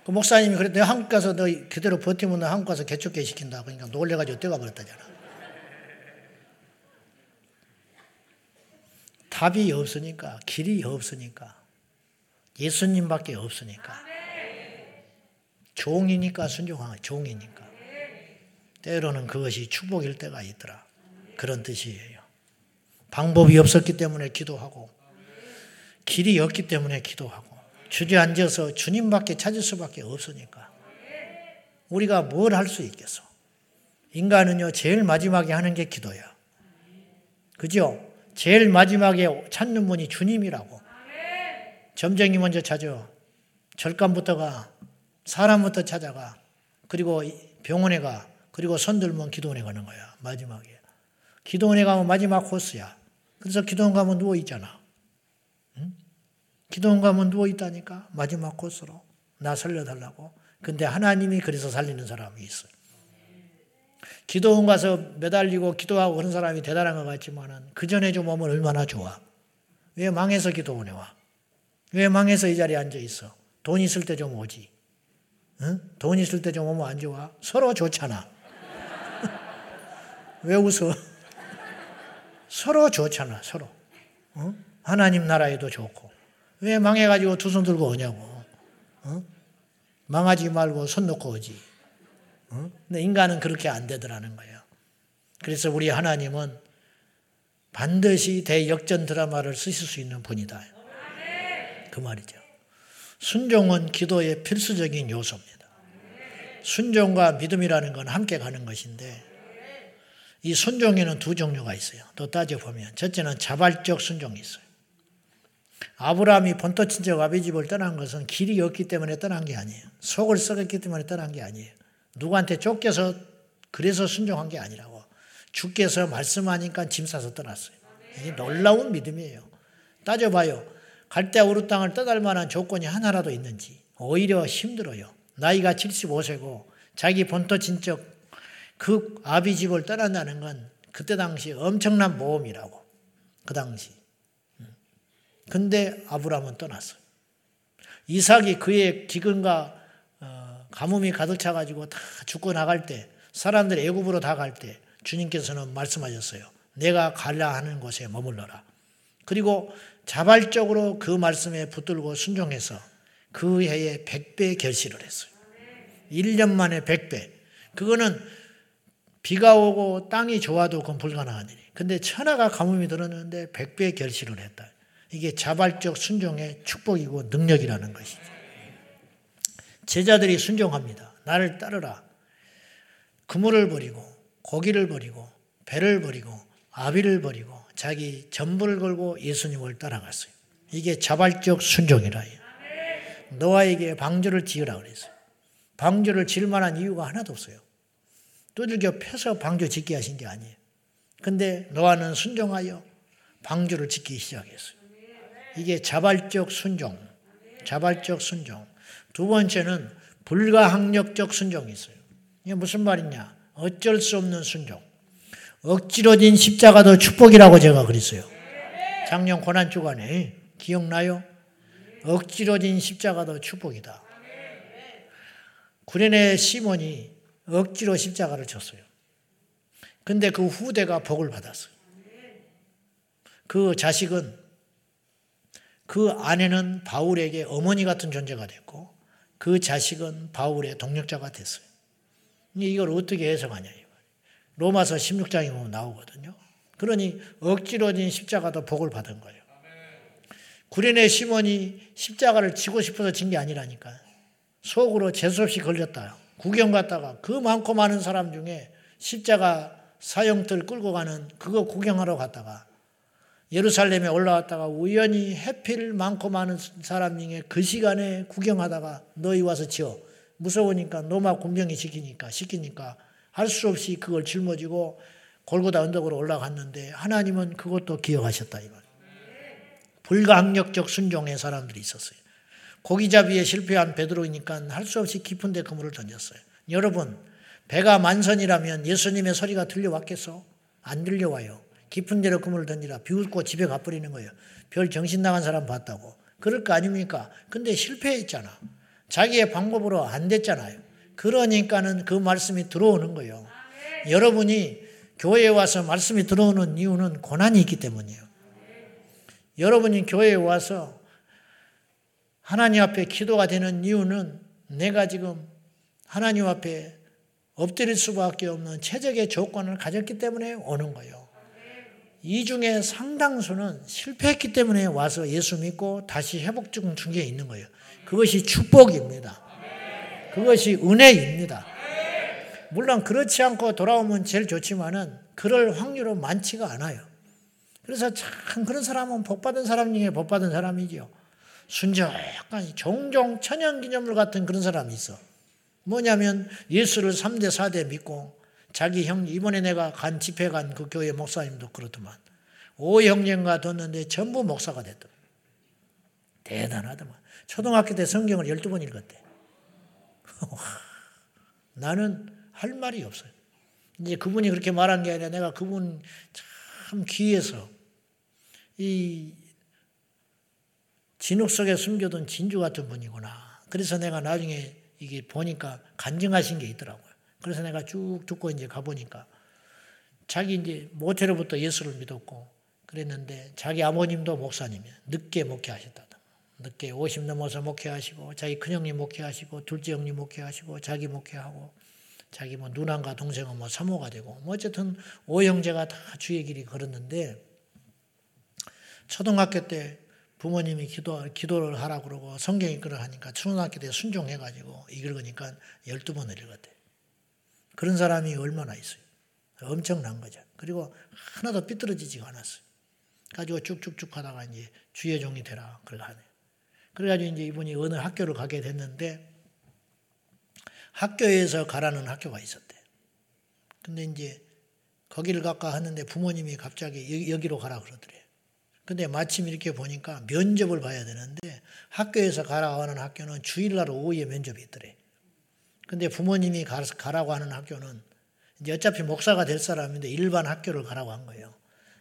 그 목사님이 그래, 내가 한국 가서 너 그대로 버티면 너 한국 가서 개척회 시킨다. 그러니까 놀래가지고 뛰어가 버렸다잖아. 답이 없으니까, 길이 없으니까, 예수님밖에 없으니까. 종이니까 순종하는 종이니까. 때로는 그것이 축복일 때가 있더라. 그런 뜻이에요. 방법이 없었기 때문에 기도하고, 길이 없기 때문에 기도하고, 주저앉아서 주님밖에 찾을 수밖에 없으니까. 우리가 뭘 할 수 있겠어. 인간은요, 제일 마지막에 하는 게 기도야. 그죠? 제일 마지막에 찾는 분이 주님이라고. 점쟁이 먼저 찾아. 절간부터 가. 사람부터 찾아가. 그리고 병원에 가. 그리고 손 들면 기도원에 가는 거야. 마지막에. 기도원에 가면 마지막 코스야. 그래서 기도원 가면 누워있잖아. 기도원 가면 누워있다니까. 마지막 코스로 나 살려달라고. 근데 하나님이 그래서 살리는 사람이 있어요. 기도원 가서 매달리고 기도하고 그런 사람이 대단한 것 같지만 그 전에 좀 오면 얼마나 좋아. 왜 망해서 기도원에 와? 왜 망해서 이 자리에 앉아있어? 돈 있을 때 좀 오지. 응? 돈 있을 때 좀 오면 안 좋아? 서로 좋잖아. 왜 웃어? 서로 좋잖아. 서로. 응? 하나님 나라에도 좋고. 왜 망해가지고 두 손 들고 오냐고. 어? 망하지 말고 손 놓고 오지. 어? 근데 인간은 그렇게 안 되더라는 거예요. 그래서 우리 하나님은 반드시 대역전 드라마를 쓰실 수 있는 분이다. 그 말이죠. 순종은 기도의 필수적인 요소입니다. 순종과 믿음이라는 건 함께 가는 것인데 이 순종에는 두 종류가 있어요. 또 따져보면 첫째는 자발적 순종이 있어요. 아브라함이 본토 친척 아비집을 떠난 것은 길이 없기 때문에 떠난 게 아니에요. 속을 썩었기 때문에 떠난 게 아니에요. 누구한테 쫓겨서 그래서 순종한 게 아니라고. 주께서 말씀하니까 짐 싸서 떠났어요. 이게 놀라운 믿음이에요. 따져봐요. 갈대아 우루 땅을 떠날 만한 조건이 하나라도 있는지. 오히려 힘들어요. 나이가 75세고 자기 본토 친척 그 아비집을 떠난다는 건 그때 당시 엄청난 모험이라고. 그 당시. 근데 아브라함은 떠났어요. 이삭이 그의 기근과 가뭄이 가득 차가지고 다 죽고 나갈 때 사람들 애굽으로 다 갈 때 주님께서는 말씀하셨어요. 내가 가려 하는 곳에 머물러라. 그리고 자발적으로 그 말씀에 붙들고 순종해서 그 해에 100배 결실을 했어요. 1년 만에 100배. 그거는 비가 오고 땅이 좋아도 그건 불가능한 일이에요. 근데 천하가 가뭄이 들었는데 100배 결실을 했다. 이게 자발적 순종의 축복이고 능력이라는 것이죠. 제자들이 순종합니다. 나를 따르라. 그물을 버리고 고기를 버리고 배를 버리고 아비를 버리고 자기 전부를 걸고 예수님을 따라갔어요. 이게 자발적 순종이라 해요. 노아에게 방주를 지으라 그랬어요. 방주를 지을 만한 이유가 하나도 없어요. 두들겨 패서 방주 짓게 하신 게 아니에요. 근데 노아는 순종하여 방주를 짓기 시작했어요. 이게 자발적 순종. 자발적 순종. 두 번째는 불가항력적 순종이 있어요. 이게 무슨 말이냐. 어쩔 수 없는 순종. 억지로 진 십자가도 축복이라고 제가 그랬어요. 작년 고난주간에 기억나요? 억지로 진 십자가도 축복이다. 구레네 시몬이 억지로 십자가를 쳤어요. 근데 그 후대가 복을 받았어요. 그 자식은 그 아내는 바울에게 어머니 같은 존재가 됐고 그 자식은 바울의 동력자가 됐어요. 이걸 어떻게 해석하냐. 로마서 16장에 보면 나오거든요. 그러니 억지로 진 십자가도 복을 받은 거예요. 구레네 시몬이 십자가를 지고 싶어서 진 게 아니라니까요. 속으로 재수없이 걸렸다. 구경 갔다가 그 많고 많은 사람 중에 십자가 사형틀 끌고 가는 그거 구경하러 갔다가 예루살렘에 올라왔다가 우연히 해필 많고 많은 사람 중에 그 시간에 구경하다가 너희 와서 지어. 무서우니까 로마 군병이 시키니까 할 수 없이 그걸 짊어지고 골고다 언덕으로 올라갔는데 하나님은 그것도 기억하셨다. 이건 불가항력적 순종의 사람들이 있었어요. 고기잡이에 실패한 베드로이니까 할 수 없이 깊은 데 그물을 던졌어요. 여러분 배가 만선이라면 예수님의 소리가 들려왔겠어? 안 들려와요. 깊은 데로 그물을 던지라. 비웃고 집에 가버리는 거예요. 별 정신 나간 사람 봤다고. 그럴 거 아닙니까? 근데 실패했잖아. 자기의 방법으로 안 됐잖아요. 그러니까는 그 말씀이 들어오는 거예요. 여러분이 교회에 와서 말씀이 들어오는 이유는 고난이 있기 때문이에요. 여러분이 교회에 와서 하나님 앞에 기도가 되는 이유는 내가 지금 하나님 앞에 엎드릴 수밖에 없는 최적의 조건을 가졌기 때문에 오는 거예요. 이 중에 상당수는 실패했기 때문에 와서 예수 믿고 다시 회복 중에 있는 거예요. 그것이 축복입니다. 그것이 은혜입니다. 물론 그렇지 않고 돌아오면 제일 좋지만은 그럴 확률은 많지가 않아요. 그래서 참 그런 사람은 복받은 사람 중에 복받은 사람이지요. 순정한 종종 천연기념물 같은 그런 사람이 있어. 뭐냐면 예수를 3대 4대 믿고 자기 형, 이번에 내가 간 집회 간 그 교회 목사님도 그렇더만 5형제인가 뒀는데 전부 목사가 됐더만. 대단하더만. 초등학교 때 성경을 12번 읽었대. 나는 할 말이 없어요. 이제 그분이 그렇게 말한 게 아니라 내가 그분 참 귀해서 이 진흙 속에 숨겨둔 진주 같은 분이구나. 그래서 내가 나중에 이게 보니까 간증하신 게 있더라고요. 그래서 내가 쭉 듣고 이제 가보니까 자기 이제 모태로부터 예수를 믿었고 그랬는데 자기 아버님도 목사님이에요. 늦게 목회하셨다. 늦게 50 넘어서 목회하시고 자기 큰형님 목회하시고 둘째 형님 목회하시고 자기 목회하고 자기 뭐 누나가 동생은 뭐 사모가 되고 뭐 어쨌든 5형제가 다 주의 길이 걸었는데 초등학교 때 부모님이 기도를 하라고 그러고 성경 읽으라 하니까 초등학교 때 순종해가지고 읽으니까 12번을 읽었대. 그런 사람이 얼마나 있어요. 엄청난 거죠. 그리고 하나도 삐뚤어지지가 않았어요. 가지고 쭉쭉쭉 하다가 이제 주의 종이 되라 그걸 하네요. 그래가지고 이제 이분이 어느 학교를 가게 됐는데 학교에서 가라는 학교가 있었대요. 근데 이제 거기를 갈까 하는데 부모님이 갑자기 여기로 가라 그러더래요. 근데 마침 이렇게 보니까 면접을 봐야 되는데 학교에서 가라고 하는 학교는 주일날 오후에 면접이 있더래요. 근데 부모님이 가라고 하는 학교는 이제 어차피 목사가 될 사람인데 일반 학교를 가라고 한 거예요.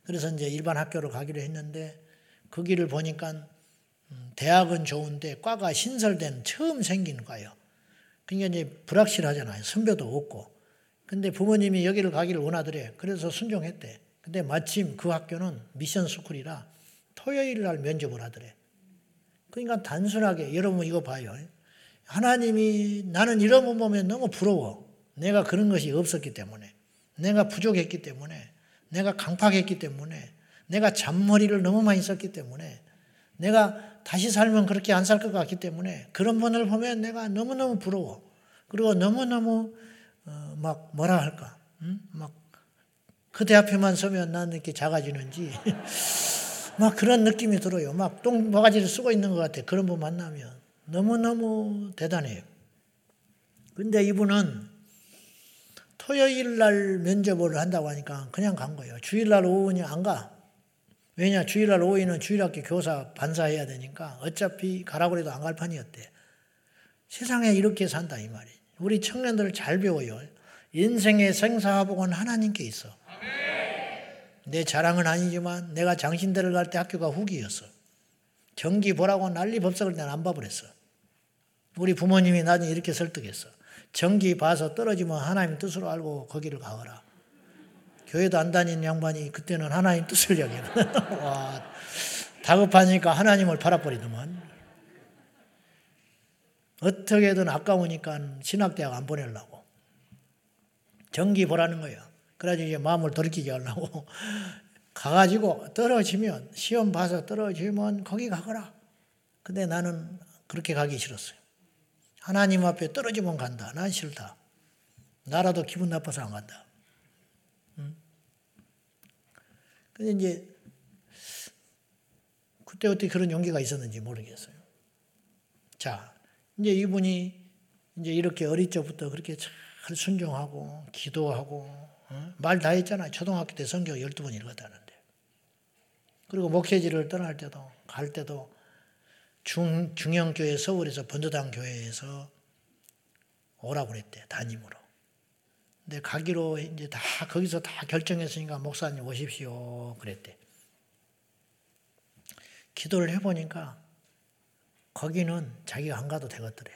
그래서 이제 일반 학교를 가기로 했는데 그 길을 보니까 대학은 좋은데 과가 신설된 처음 생긴 과예요. 그러니까 이제 불확실하잖아요. 선배도 없고. 근데 부모님이 여기를 가기를 원하더래. 그래서 순종했대. 근데 마침 그 학교는 미션 스쿨이라 토요일 날 면접을 하더래. 그러니까 단순하게 여러분 이거 봐요. 하나님이 나는 이런 거 보면 너무 부러워. 내가 그런 것이 없었기 때문에. 내가 부족했기 때문에. 내가 강팍했기 때문에. 내가 잔머리를 너무 많이 썼기 때문에. 내가 다시 살면 그렇게 안 살 것 같기 때문에 그런 분을 보면 내가 너무너무 부러워. 그리고 너무너무 막 뭐라 할까? 막 그대 앞에만 서면 난 이렇게 작아지는지 막 그런 느낌이 들어요. 막 똥바가지를 쓰고 있는 것 같아. 그런 분 만나면 너무너무 대단해요. 근데 이분은 토요일 날 면접을 한다고 하니까 그냥 간 거예요. 주일 날 오후는 안 가. 왜냐 주일날 오후에는 주일학교 교사 반사해야 되니까 어차피 가라고 해도 안 갈 판이었대. 세상에 이렇게 산다 이 말이에요. 우리 청년들을 잘 배워요. 인생의 생사화복은 하나님께 있어. 내 자랑은 아니지만 내가 장신대를 갈 때 학교가 후기였어. 경기 보라고 난리 법석을 난 안 봐버렸어. 우리 부모님이 나중에 이렇게 설득했어. 경기 봐서 떨어지면 하나님 뜻으로 알고 거기를 가거라. 교회도 안 다니는 양반이 그때는 하나님 뜻을 이야기하는 와, 다급하니까 하나님을 팔아버리더만. 어떻게든 아까우니까 신학대학 안 보내려고. 전기 보라는 거예요. 그래서 이제 마음을 돌이키게 하려고. 가가지고 떨어지면, 시험 봐서 떨어지면 거기 가거라. 근데 나는 그렇게 가기 싫었어요. 하나님 앞에 떨어지면 간다. 난 싫다. 나라도 기분 나빠서 안 간다. 근데 이제 그때 어떻게 그런 용기가 있었는지 모르겠어요. 자, 이제 이분이 이제 이렇게 어릴 적부터 그렇게 잘 순종하고 기도하고 말 다 했잖아요. 초등학교 때 성경 12번 읽었다는데. 그리고 목회지를 떠날 때도 갈 때도 중형교회 서울에서 번도당 교회에서 오라고 그랬대. 담임으로. 근데 가기로 이제 다 거기서 다 결정했으니까 목사님 오십시오 그랬대. 기도를 해보니까 거기는 자기가 안 가도 되겠더래.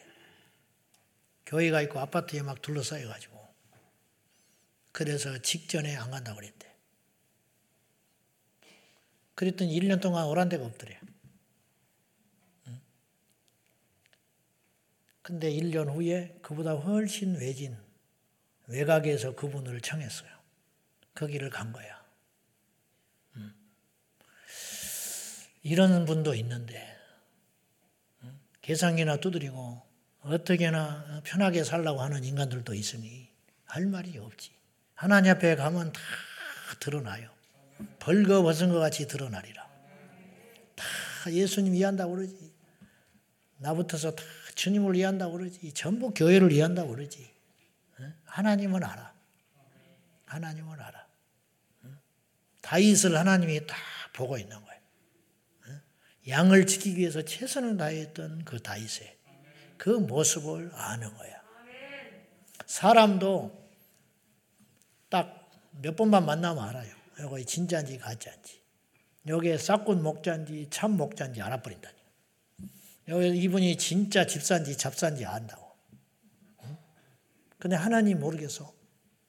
교회가 있고 아파트에 막 둘러싸여가지고. 그래서 직전에 안 간다고 그랬대. 그랬더니 1년 동안 오란 데가 없더래. 근데 1년 후에 그보다 훨씬 외진 외곽에서 그분을 청했어요. 거기를 간 거야. 이런 분도 있는데 계상이나 두드리고 어떻게나 편하게 살라고 하는 인간들도 있으니 할 말이 없지. 하나님 앞에 가면 다 드러나요. 벌거벗은 것 같이 드러나리라. 다 예수님 이해한다고 그러지. 나부터서 다 주님을 이해한다고 그러지. 전부 교회를 이해한다고 그러지. 하나님은 알아. 하나님은 알아. 다윗을 하나님이 다 보고 있는 거예요. 양을 지키기 위해서 최선을 다했던 그 다윗의 그 모습을 아는 거야. 사람도 딱 몇 번만 만나면 알아요. 이거 진짜인지 가짜인지. 여기에 싹군 목자인지 참 목자인지 알아버린다니까. 여기 이분이 진짜 집사인지 잡사인지 안다고. 근데 하나님 모르겠어.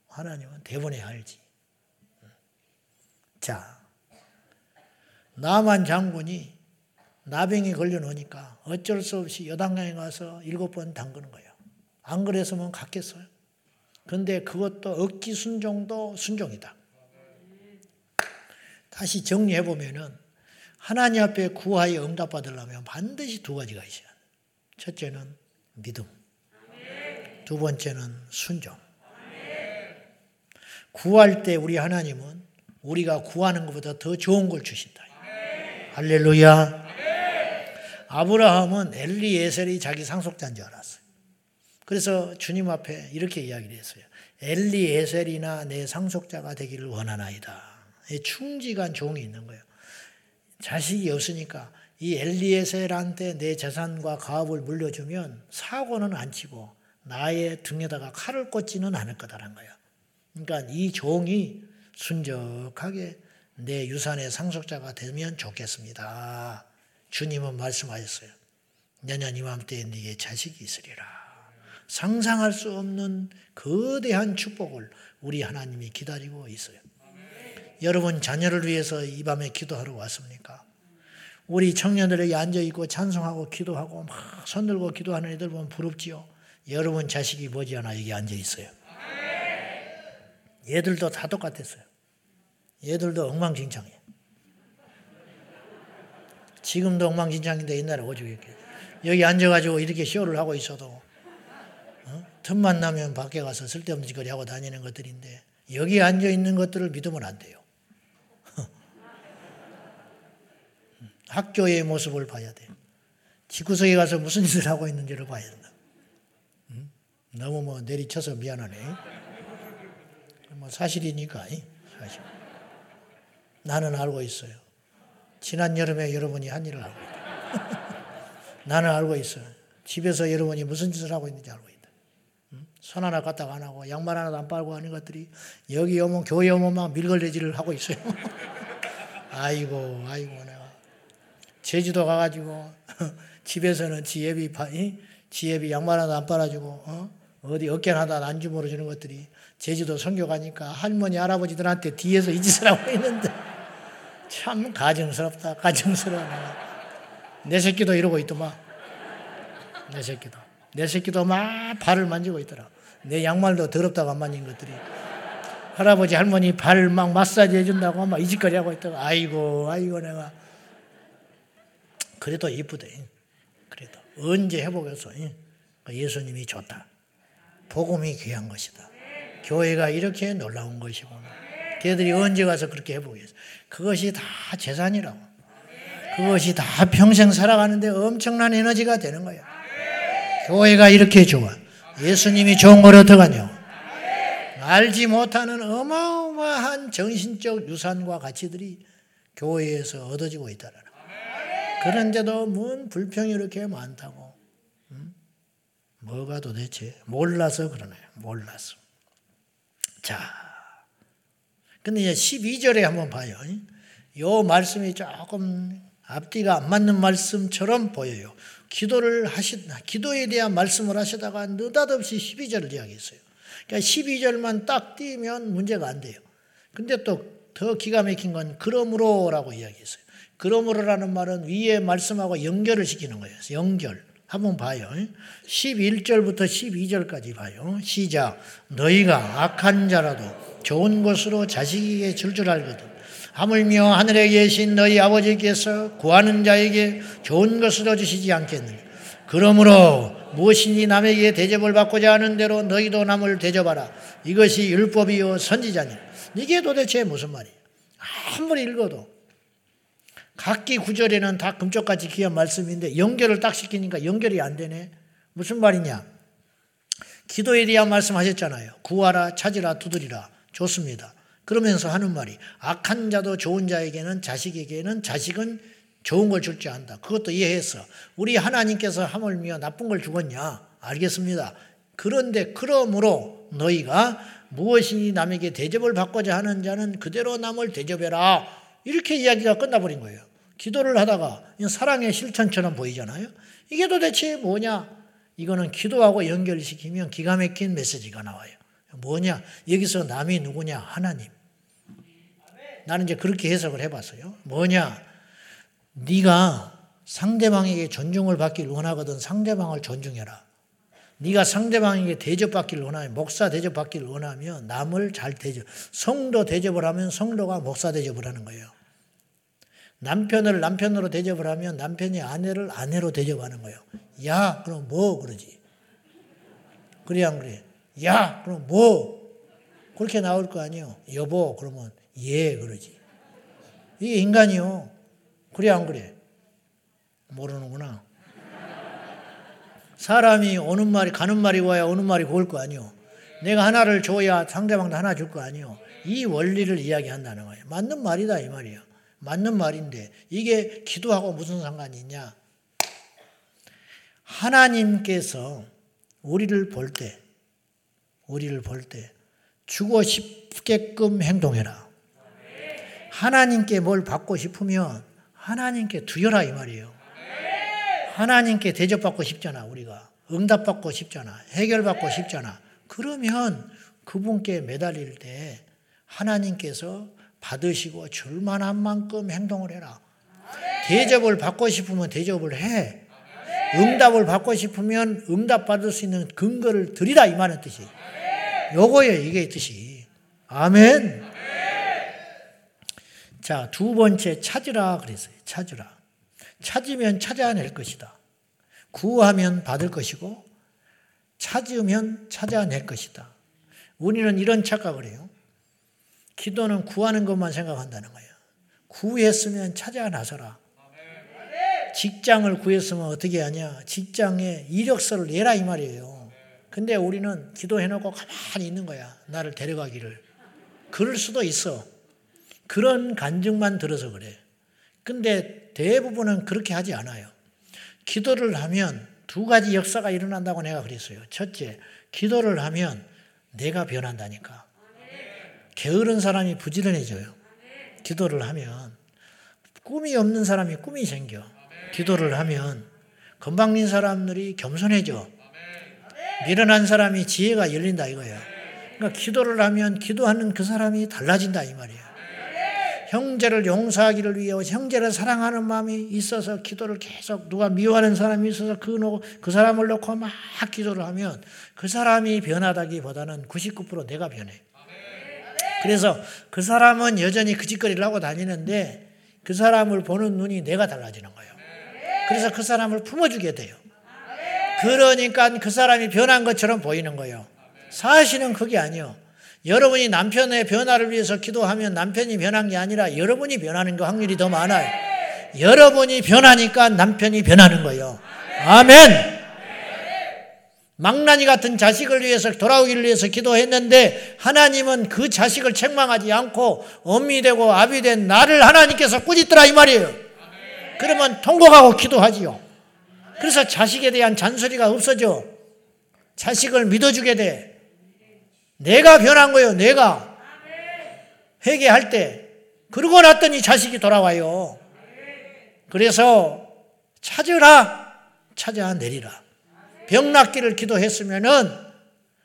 하나님은 대본에 알지. 자, 나만 장군이 나병이 걸려놓으니까 어쩔 수 없이 요단강에 가서 7번 담그는 거예요. 안 그랬으면 갔겠어요. 근데 그것도 억지 순종도 순종이다. 다시 정리해보면은 하나님 앞에 구하여 응답받으려면 반드시 두 가지가 있어요. 첫째는 믿음. 두 번째는 순종. 구할 때 우리 하나님은 우리가 구하는 것보다 더 좋은 걸 주신다. 네. 할렐루야. 네. 아브라함은 엘리에셀이 자기 상속자인 줄 알았어요. 그래서 주님 앞에 이렇게 이야기를 했어요. 엘리에셀이나 내 상속자가 되기를 원하나이다. 충직한 종이 있는 거예요. 자식이 없으니까 이 엘리에셀한테 내 재산과 가업을 물려주면 사고는 안 치고 나의 등에다가 칼을 꽂지는 않을 거다라는 거예요. 그러니까 이 종이 순적하게 내 유산의 상속자가 되면 좋겠습니다. 주님은 말씀하셨어요. 내년 이맘때에 네게 자식이 있으리라. 상상할 수 없는 거대한 축복을 우리 하나님이 기다리고 있어요. 여러분 자녀를 위해서 이 밤에 기도하러 왔습니까? 우리 청년들에게 앉아있고 찬송하고 기도하고 막 손들고 기도하는 애들 보면 부럽지요. 여러분 자식이 머지않아 여기 앉아있어요. 얘들도 다 똑같았어요. 얘들도 엉망진창이에요. 지금도 엉망진창인데 옛날에 오죽했겠어요. 여기 앉아가지고 이렇게 쇼를 하고 있어도 틈만 나면 밖에 가서 쓸데없는 짓거리 하고 다니는 것들인데 여기 앉아있는 것들을 믿으면 안 돼요. 학교의 모습을 봐야 돼요. 집구석에 가서 무슨 짓을 하고 있는지를 봐야 된다. 너무 뭐 내리쳐서 미안하네. 뭐 사실이니까. 사실. 나는 알고 있어요. 지난 여름에 여러분이 한 일을 알고 있다. 나는 알고 있어요. 집에서 여러분이 무슨 짓을 하고 있는지 알고 있다. 손 하나 까딱 안 하고 양말 하나도 안 빨고 하는 것들이 여기 오면 교회 오면 막 밀걸레질을 하고 있어요. 아이고 내가 제주도 가가지고 집에서는 지 예비 양말 하나 안 빨아주고 어디 어깨나다 안 주물어 주는 것들이 제주도 선교 가니까 할머니 할아버지들한테 뒤에서 이 짓을 하고 있는데 참 가증스러워. 내 새끼도 이러고 있더만. 내 새끼도 막 발을 만지고 있더라. 내 양말도 더럽다고 안 만진 것들이 할아버지 할머니 발 막 마사지 해준다고 막 이 짓거리 하고 있더라. 아이고 내가 그래도 이쁘대. 그래도 언제 해보겠어. 예수님이 좋다. 복음이 귀한 것이다. 교회가 이렇게 놀라운 것이고 걔들이 언제 가서 그렇게 해보겠어. 그것이 다 재산이라고. 그것이 다 평생 살아가는데 엄청난 에너지가 되는 거야. 교회가 이렇게 좋아. 예수님이 좋은 걸 어떡하냐고. 알지 못하는 어마어마한 정신적 유산과 가치들이 교회에서 얻어지고 있다라. 그런데도 뭔 불평이 이렇게 많다고. 뭐가 도대체? 몰라서 그러네요. 몰라서. 자, 근데 이제 12절에 한번 봐요. 요 말씀이 조금 앞뒤가 안 맞는 말씀처럼 보여요. 기도에 대한 말씀을 하시다가 느닷없이 12절을 이야기했어요. 그러니까 12절만 딱 띄면 문제가 안 돼요. 근데 또 더 기가 막힌 건 그러므로라고 이야기했어요. 그러므로라는 말은 위에 말씀하고 연결을 시키는 거예요. 연결. 한번 봐요. 11절부터 12절까지 봐요. 시작. 너희가 악한 자라도 좋은 것으로 자식에게 줄 줄 알거든. 하물며 하늘에 계신 너희 아버지께서 구하는 자에게 좋은 것으로 주시지 않겠느냐. 그러므로 무엇이니 남에게 대접을 받고자 하는 대로 너희도 남을 대접하라. 이것이 율법이요 선지자니라. 이게 도대체 무슨 말이에요? 아무리 읽어도. 각기 구절에는 다 금쪽같이 귀한 말씀인데 연결을 딱 시키니까 연결이 안 되네. 무슨 말이냐? 기도에 대한 말씀하셨잖아요. 구하라, 찾으라, 두드리라. 좋습니다. 그러면서 하는 말이 악한 자도 좋은 자에게는 자식은 좋은 걸 줄 줄 안다. 그것도 이해했어. 우리 하나님께서 하물며 나쁜 걸 주겠냐? 알겠습니다. 그런데 그러므로 너희가 무엇이니 남에게 대접을 받고자 하는 자는 그대로 남을 대접해라. 이렇게 이야기가 끝나버린 거예요. 기도를 하다가 사랑의 실천처럼 보이잖아요. 이게 도대체 뭐냐? 이거는 기도하고 연결시키면 기가 막힌 메시지가 나와요. 뭐냐? 여기서 남이 누구냐? 하나님. 나는 이제 그렇게 해석을 해봤어요. 뭐냐? 네가 상대방에게 존중을 받길 원하거든 상대방을 존중해라. 네가 상대방에게 대접받길 원하면 목사 대접받길 원하면 남을 잘 대접. 성도 대접을 하면 성도가 목사 대접을 하는 거예요. 남편을 남편으로 대접을 하면 남편이 아내를 아내로 대접하는 거예요. 야 그럼 뭐 그러지. 그래 안 그래. 야 그럼 뭐. 그렇게 나올 거 아니에요. 여보 그러면 예 그러지. 이게 인간이요. 그래 안 그래? 모르는구나. 사람이 오는 말이 가는 말이 와야 오는 말이 올 거 아니에요. 내가 하나를 줘야 상대방도 하나 줄 거 아니에요. 이 원리를 이야기한다는 거예요. 맞는 말이다 이 말이에요. 맞는 말인데 이게 기도하고 무슨 상관이 있냐. 하나님께서 우리를 볼 때 주고 싶게끔 행동해라. 하나님께 뭘 받고 싶으면 하나님께 두여라 이 말이에요. 하나님께 대접받고 싶잖아. 우리가 응답받고 싶잖아. 해결받고 싶잖아. 그러면 그분께 매달릴 때 하나님께서 받으시고 줄만한 만큼 행동을 해라. 대접을 받고 싶으면 대접을 해. 응답을 받고 싶으면 응답받을 수 있는 근거를 드리라 이 말의 뜻이. 요거예요. 이게 뜻이. 아멘. 자, 두 번째 찾으라 그랬어요. 찾으라. 찾으면 찾아낼 것이다. 구하면 받을 것이고 찾으면 찾아낼 것이다. 우리는 이런 착각을 해요. 기도는 구하는 것만 생각한다는 거예요. 구했으면 찾아 나서라. 직장을 구했으면 어떻게 하냐. 직장에 이력서를 내라 이 말이에요. 근데 우리는 기도해놓고 가만히 있는 거야. 나를 데려가기를. 그럴 수도 있어. 그런 간증만 들어서 그래. 근데 대부분은 그렇게 하지 않아요. 기도를 하면 두 가지 역사가 일어난다고 내가 그랬어요. 첫째, 기도를 하면 내가 변한다니까. 게으른 사람이 부지런해져요. 기도를 하면. 꿈이 없는 사람이 꿈이 생겨. 기도를 하면 건방진 사람들이 겸손해져. 미련한 사람이 지혜가 열린다 이거예요. 그러니까 기도를 하면 기도하는 그 사람이 달라진다 이 말이에요. 형제를 용서하기를 위해 형제를 사랑하는 마음이 있어서 기도를 계속 누가 미워하는 사람이 있어서 그 사람을 놓고 막 기도를 하면 그 사람이 변하다기보다는 99% 내가 변해. 그래서 그 사람은 여전히 그 짓거리를 하고 다니는데 그 사람을 보는 눈이 내가 달라지는 거예요. 그래서 그 사람을 품어주게 돼요. 그러니까 그 사람이 변한 것처럼 보이는 거예요. 사실은 그게 아니에요. 여러분이 남편의 변화를 위해서 기도하면 남편이 변한 게 아니라 여러분이 변하는 거 확률이 더 많아요. 여러분이 변하니까 남편이 변하는 거예요. 아멘! 망나니 같은 자식을 위해서 돌아오기를 위해서 기도했는데 하나님은 그 자식을 책망하지 않고 엄미 되고 아비 된 나를 하나님께서 꾸짖더라 이 말이에요. 그러면 통곡하고 기도하지요. 그래서 자식에 대한 잔소리가 없어져. 자식을 믿어주게 돼. 내가 변한 거예요. 내가 회개할 때. 그러고 났더니 자식이 돌아와요. 그래서 찾으라. 찾아내리라. 병낫기를 기도했으면은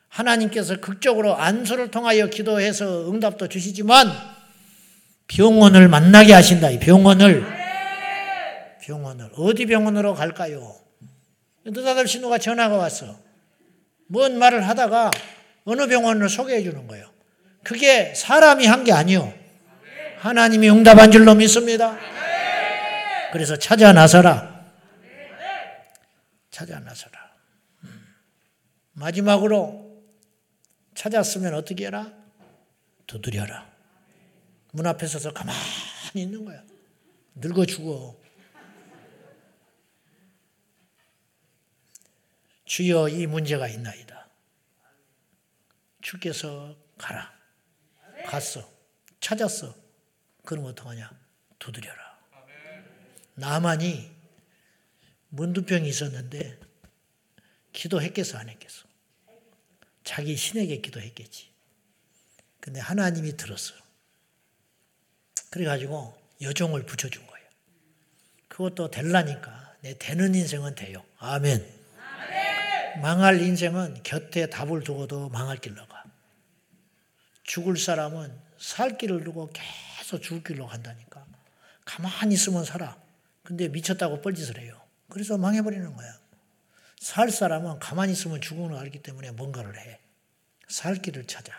하나님께서 극적으로 안수를 통하여 기도해서 응답도 주시지만 병원을 만나게 하신다. 이 병원을. 어디 병원으로 갈까요? 느닷없이 누가 전화가 왔어. 뭔 말을 하다가 어느 병원을 소개해 주는 거예요. 그게 사람이 한 게 아니요. 하나님이 응답한 줄로 믿습니다. 그래서 찾아 나서라. 찾아 나서라. 마지막으로 찾았으면 어떻게 해라? 두드려라. 문 앞에 서서 가만히 있는 거야. 늙어 죽어. 주여 이 문제가 있나이다. 주께서 가라. 갔어. 찾았어. 그럼 어떡하냐. 두드려라. 나만이 문두병이 있었는데 기도했겠어 안 했겠어? 자기 신에게 기도했겠지. 근데 하나님이 들었어. 그래가지고 여종을 붙여준 거예요. 그것도 될라니까. 내 되는 인생은 돼요. 아멘. 망할 인생은 곁에 답을 두고도 망할 길로 가. 죽을 사람은 살 길을 두고 계속 죽을 길로 간다니까. 가만히 있으면 살아. 근데 미쳤다고 뻘짓을 해요. 그래서 망해버리는 거야. 살 사람은 가만히 있으면 죽음을 알기 때문에 뭔가를 해. 살 길을 찾아.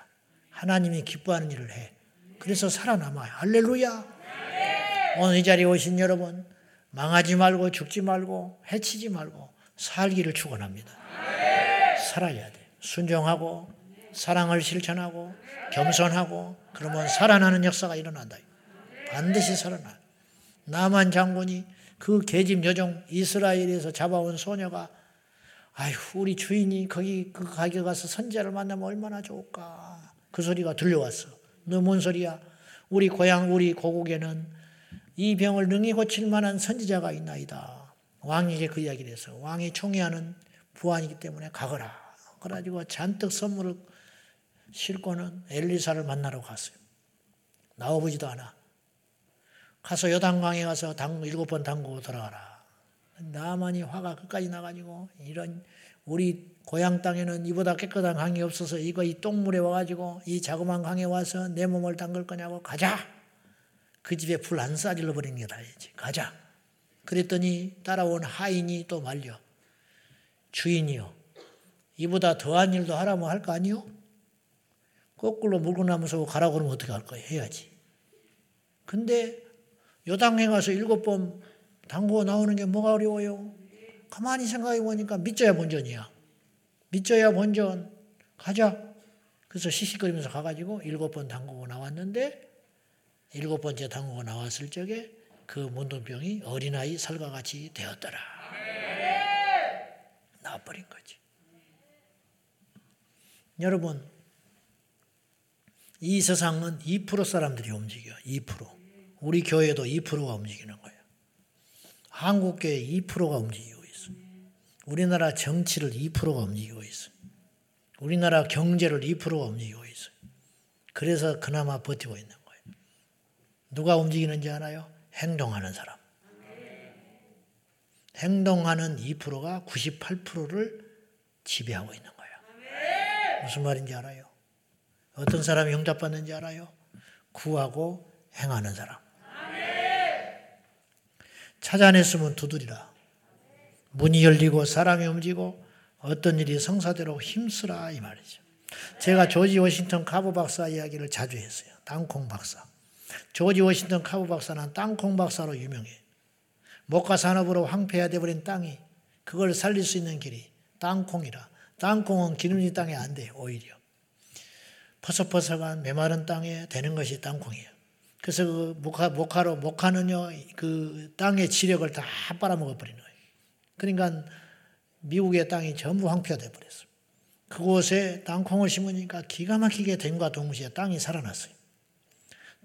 하나님이 기뻐하는 일을 해. 그래서 살아남아요. 할렐루야. 오늘 이 자리에 오신 여러분 망하지 말고 죽지 말고 해치지 말고 살기를 축원합니다. 살아야 돼. 순종하고 사랑을 실천하고 겸손하고 그러면 살아나는 역사가 일어난다. 반드시 살아나. 나만 장군이 그 계집 여종 이스라엘에서 잡아온 소녀가 아휴 우리 주인이 거기 그 가게 가서 선지자를 만나면 얼마나 좋을까. 그 소리가 들려왔어. 너 뭔 소리야? 우리 고향 우리 고국에는 이 병을 능히 고칠 만한 선지자가 있나이다. 왕에게 그 이야기를 해서 왕이 총애하는 부안이기 때문에 가거라. 그래가지고 잔뜩 선물을 싣고는 엘리사를 만나러 갔어요. 나와보지도 않아. 가서 요단강에 가서 7번 담그고 돌아와라. 나만이 화가 끝까지 나가지고 이런 우리 고향 땅에는 이보다 깨끗한 강이 없어서 이거 이 똥물에 와가지고 이 자그마한 강에 와서 내 몸을 담글 거냐고 가자. 그 집에 불 안 싸질러 버리는 게 다행이지. 가자. 그랬더니 따라온 하인이 또 말려. 주인이요. 이보다 더한 일도 하라면 할 거 아니요? 거꾸로 물고 나면서 가라고 그러면 어떻게 할 거예요? 해야지. 근데 요당에 가서 7번 담그고 나오는 게 뭐가 어려워요? 가만히 생각해 보니까 믿져야 본전이야. 믿져야 본전. 가자. 그래서 시시거리면서 가가지고 7번 담그고 나왔는데 7번째 담그고 나왔을 적에 그 문둥병이 어린아이 살과같이 되었더라. 나와버린 거지. 여러분, 이 세상은 2% 사람들이 움직여. 2%. 우리 교회도 2%가 움직이는 거예요. 한국교회 2%가 움직이고 있어요. 우리나라 정치를 2%가 움직이고 있어요. 우리나라 경제를 2%가 움직이고 있어요. 그래서 그나마 버티고 있는 거예요. 누가 움직이는지 알아요? 행동하는 사람. 행동하는 2%가 98%를 지배하고 있는 거예요. 무슨 말인지 알아요? 어떤 사람이 응답받는지 알아요? 구하고 행하는 사람. 찾아냈으면 두드리라. 문이 열리고 사람이 움직이고 어떤 일이 성사되도록 힘쓰라 이 말이죠. 제가 조지 워싱턴 카버 박사 이야기를 자주 했어요. 땅콩 박사. 조지 워싱턴 카버 박사는 땅콩 박사로 유명해. 목화 산업으로 황폐화되어버린 땅이 그걸 살릴 수 있는 길이 땅콩이라. 땅콩은 기름진 땅에 안 돼. 오히려 퍼석퍼석한 메마른 땅에 되는 것이 땅콩이에요. 그래서 그 목화는요 그 땅의 지력을 다 빨아먹어 버리는 거예요. 그러니까 미국의 땅이 전부 황폐화돼 버렸어요. 그곳에 땅콩을 심으니까 기가 막히게 됨과 동시에 땅이 살아났어요.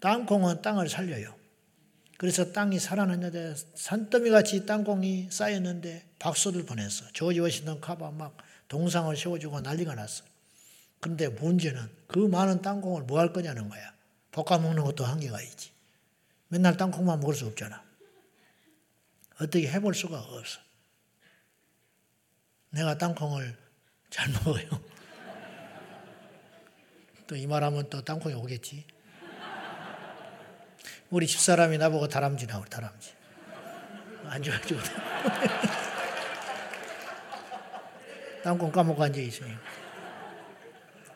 땅콩은 땅을 살려요. 그래서 땅이 살아났는데 산더미같이 땅콩이 쌓였는데 박수를 보냈어. 조지 워싱턴 카버 막 동상을 세워주고 난리가 났어. 그런데 문제는 그 많은 땅콩을 뭐 할 거냐는 거야. 볶아먹는 것도 한계가 있지. 맨날 땅콩만 먹을 수 없잖아. 어떻게 해볼 수가 없어. 내가 땅콩을 잘 먹어요. 또 이 말하면 또 땅콩이 오겠지. 우리 집사람이 나보고 다람쥐라고 다람쥐. 안 좋아지고. 땅콩 까먹고 앉아있어요.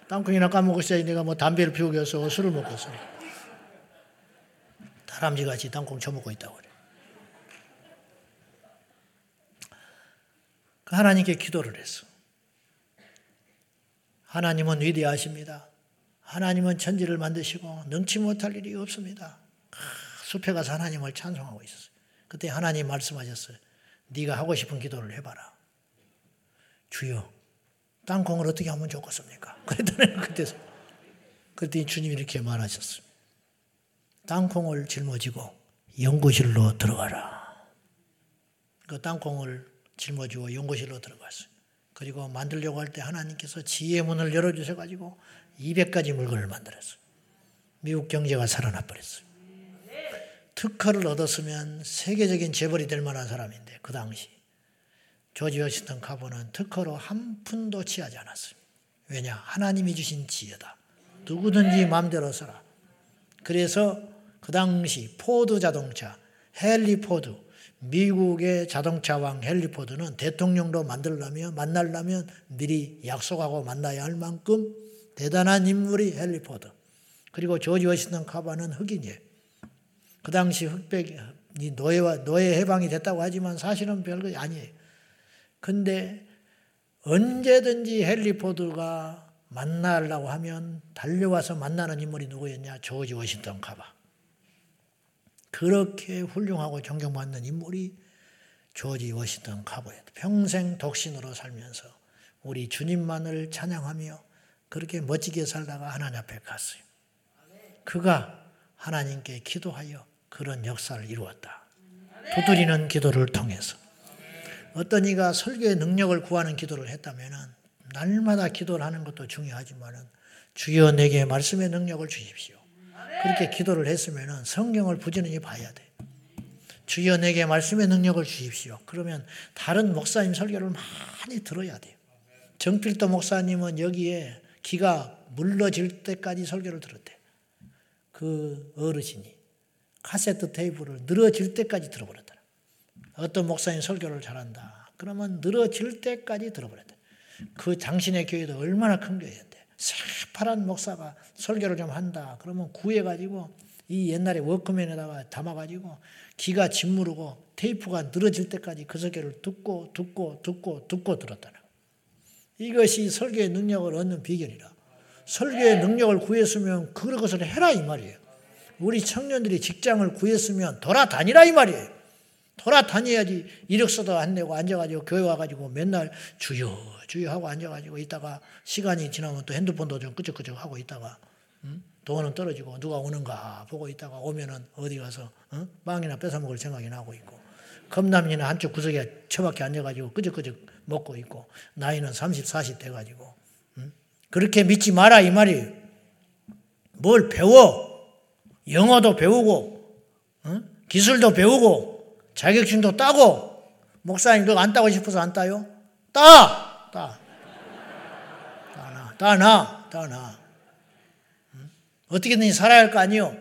땅콩이나 까먹고 있어야지 내가 뭐 담배를 피우고 있어 술을 먹고 있어. 다람쥐같이 땅콩 쳐먹고 있다고 그래. 하나님께 기도를 했어. 하나님은 위대하십니다. 하나님은 천지를 만드시고 능치 못할 일이 없습니다. 숲에 가서 하나님을 찬송하고 있었어요. 그때 하나님 말씀하셨어요. 네가 하고 싶은 기도를 해봐라. 주여. 땅콩을 어떻게 하면 좋겠습니까? 그랬더니 그때 주님이 이렇게 말하셨습니다. 땅콩을 짊어지고 연구실로 들어가라. 그 땅콩을 짊어지고 연구실로 들어갔어요. 그리고 만들려고 할 때 하나님께서 지혜의 문을 열어주셔가지고 200가지 물건을 만들었어요. 미국 경제가 살아나버렸어요. 특허를 얻었으면 세계적인 재벌이 될 만한 사람인데 그 당시. 조지 워싱턴 카버는 특허로 한 푼도 취하지 않았어요. 왜냐? 하나님이 주신 지혜다. 누구든지 마음대로 써라. 그래서 그 당시 포드 자동차, 헨리 포드, 미국의 자동차 왕 헨리 포드는 대통령으로 만나려면 미리 약속하고 만나야 할 만큼 대단한 인물이 헨리 포드. 그리고 조지 워싱턴 카버는 흑인이에요. 그 당시 흑백이 노예 해방이 됐다고 하지만 사실은 별거 아니에요. 근데 언제든지 헨리 포드가 만나려고 하면 달려와서 만나는 인물이 누구였냐? 조지 워싱턴 카버. 그렇게 훌륭하고 존경받는 인물이 조지 워싱턴 카버예요. 평생 독신으로 살면서 우리 주님만을 찬양하며 그렇게 멋지게 살다가 하나님 앞에 갔어요. 그가 하나님께 기도하여 그런 역사를 이루었다. 두드리는 기도를 통해서. 어떤 이가 설교의 능력을 구하는 기도를 했다면 날마다 기도를 하는 것도 중요하지만 주여 내게 말씀의 능력을 주십시오. 그렇게 기도를 했으면 성경을 부지런히 봐야 돼. 주여 내게 말씀의 능력을 주십시오. 그러면 다른 목사님 설교를 많이 들어야 돼요. 정필도 목사님은 여기에 기가 물러질 때까지 설교를 들었대. 그 어르신이 카세트 테이프를 늘어질 때까지 들어버렸더라. 어떤 목사님 설교를 잘한다. 그러면 늘어질 때까지 들어버렸대. 그 장신의 교회도 얼마나 큰 교회인데 새파란 목사가 설교를 좀 한다. 그러면 구해가지고 이 옛날에 워크맨에다가 담아가지고 기가 짓무르고 테이프가 늘어질 때까지 그 설교를 듣고 들었더라. 이것이 설교의 능력을 얻는 비결이라. 설교의 능력을 구했으면 그것을 해라 이 말이에요. 우리 청년들이 직장을 구했으면 돌아다니라 이 말이에요. 돌아다녀야지 이력서도 안 내고 앉아가지고 교회 와가지고 맨날 주여 주여 하고 앉아가지고 있다가 시간이 지나면 또 핸드폰도 좀 끄적끄적 하고 있다가 돈은 떨어지고 누가 오는가 보고 있다가 오면은 어디 가서 빵이나 뺏어먹을 생각이 나고 있고 컵라면이나 한쪽 구석에 처박혀 앉아가지고 끄적끄적 먹고 있고 나이는 30, 40 돼가지고 그렇게 믿지 마라 이 말이에요. 뭘 배워? 영어도 배우고 기술도 배우고 자격증도 따고. 목사님 그거 안 따고 싶어서 안 따요? 따나. 어떻게든지 살아야 할 거 아니에요.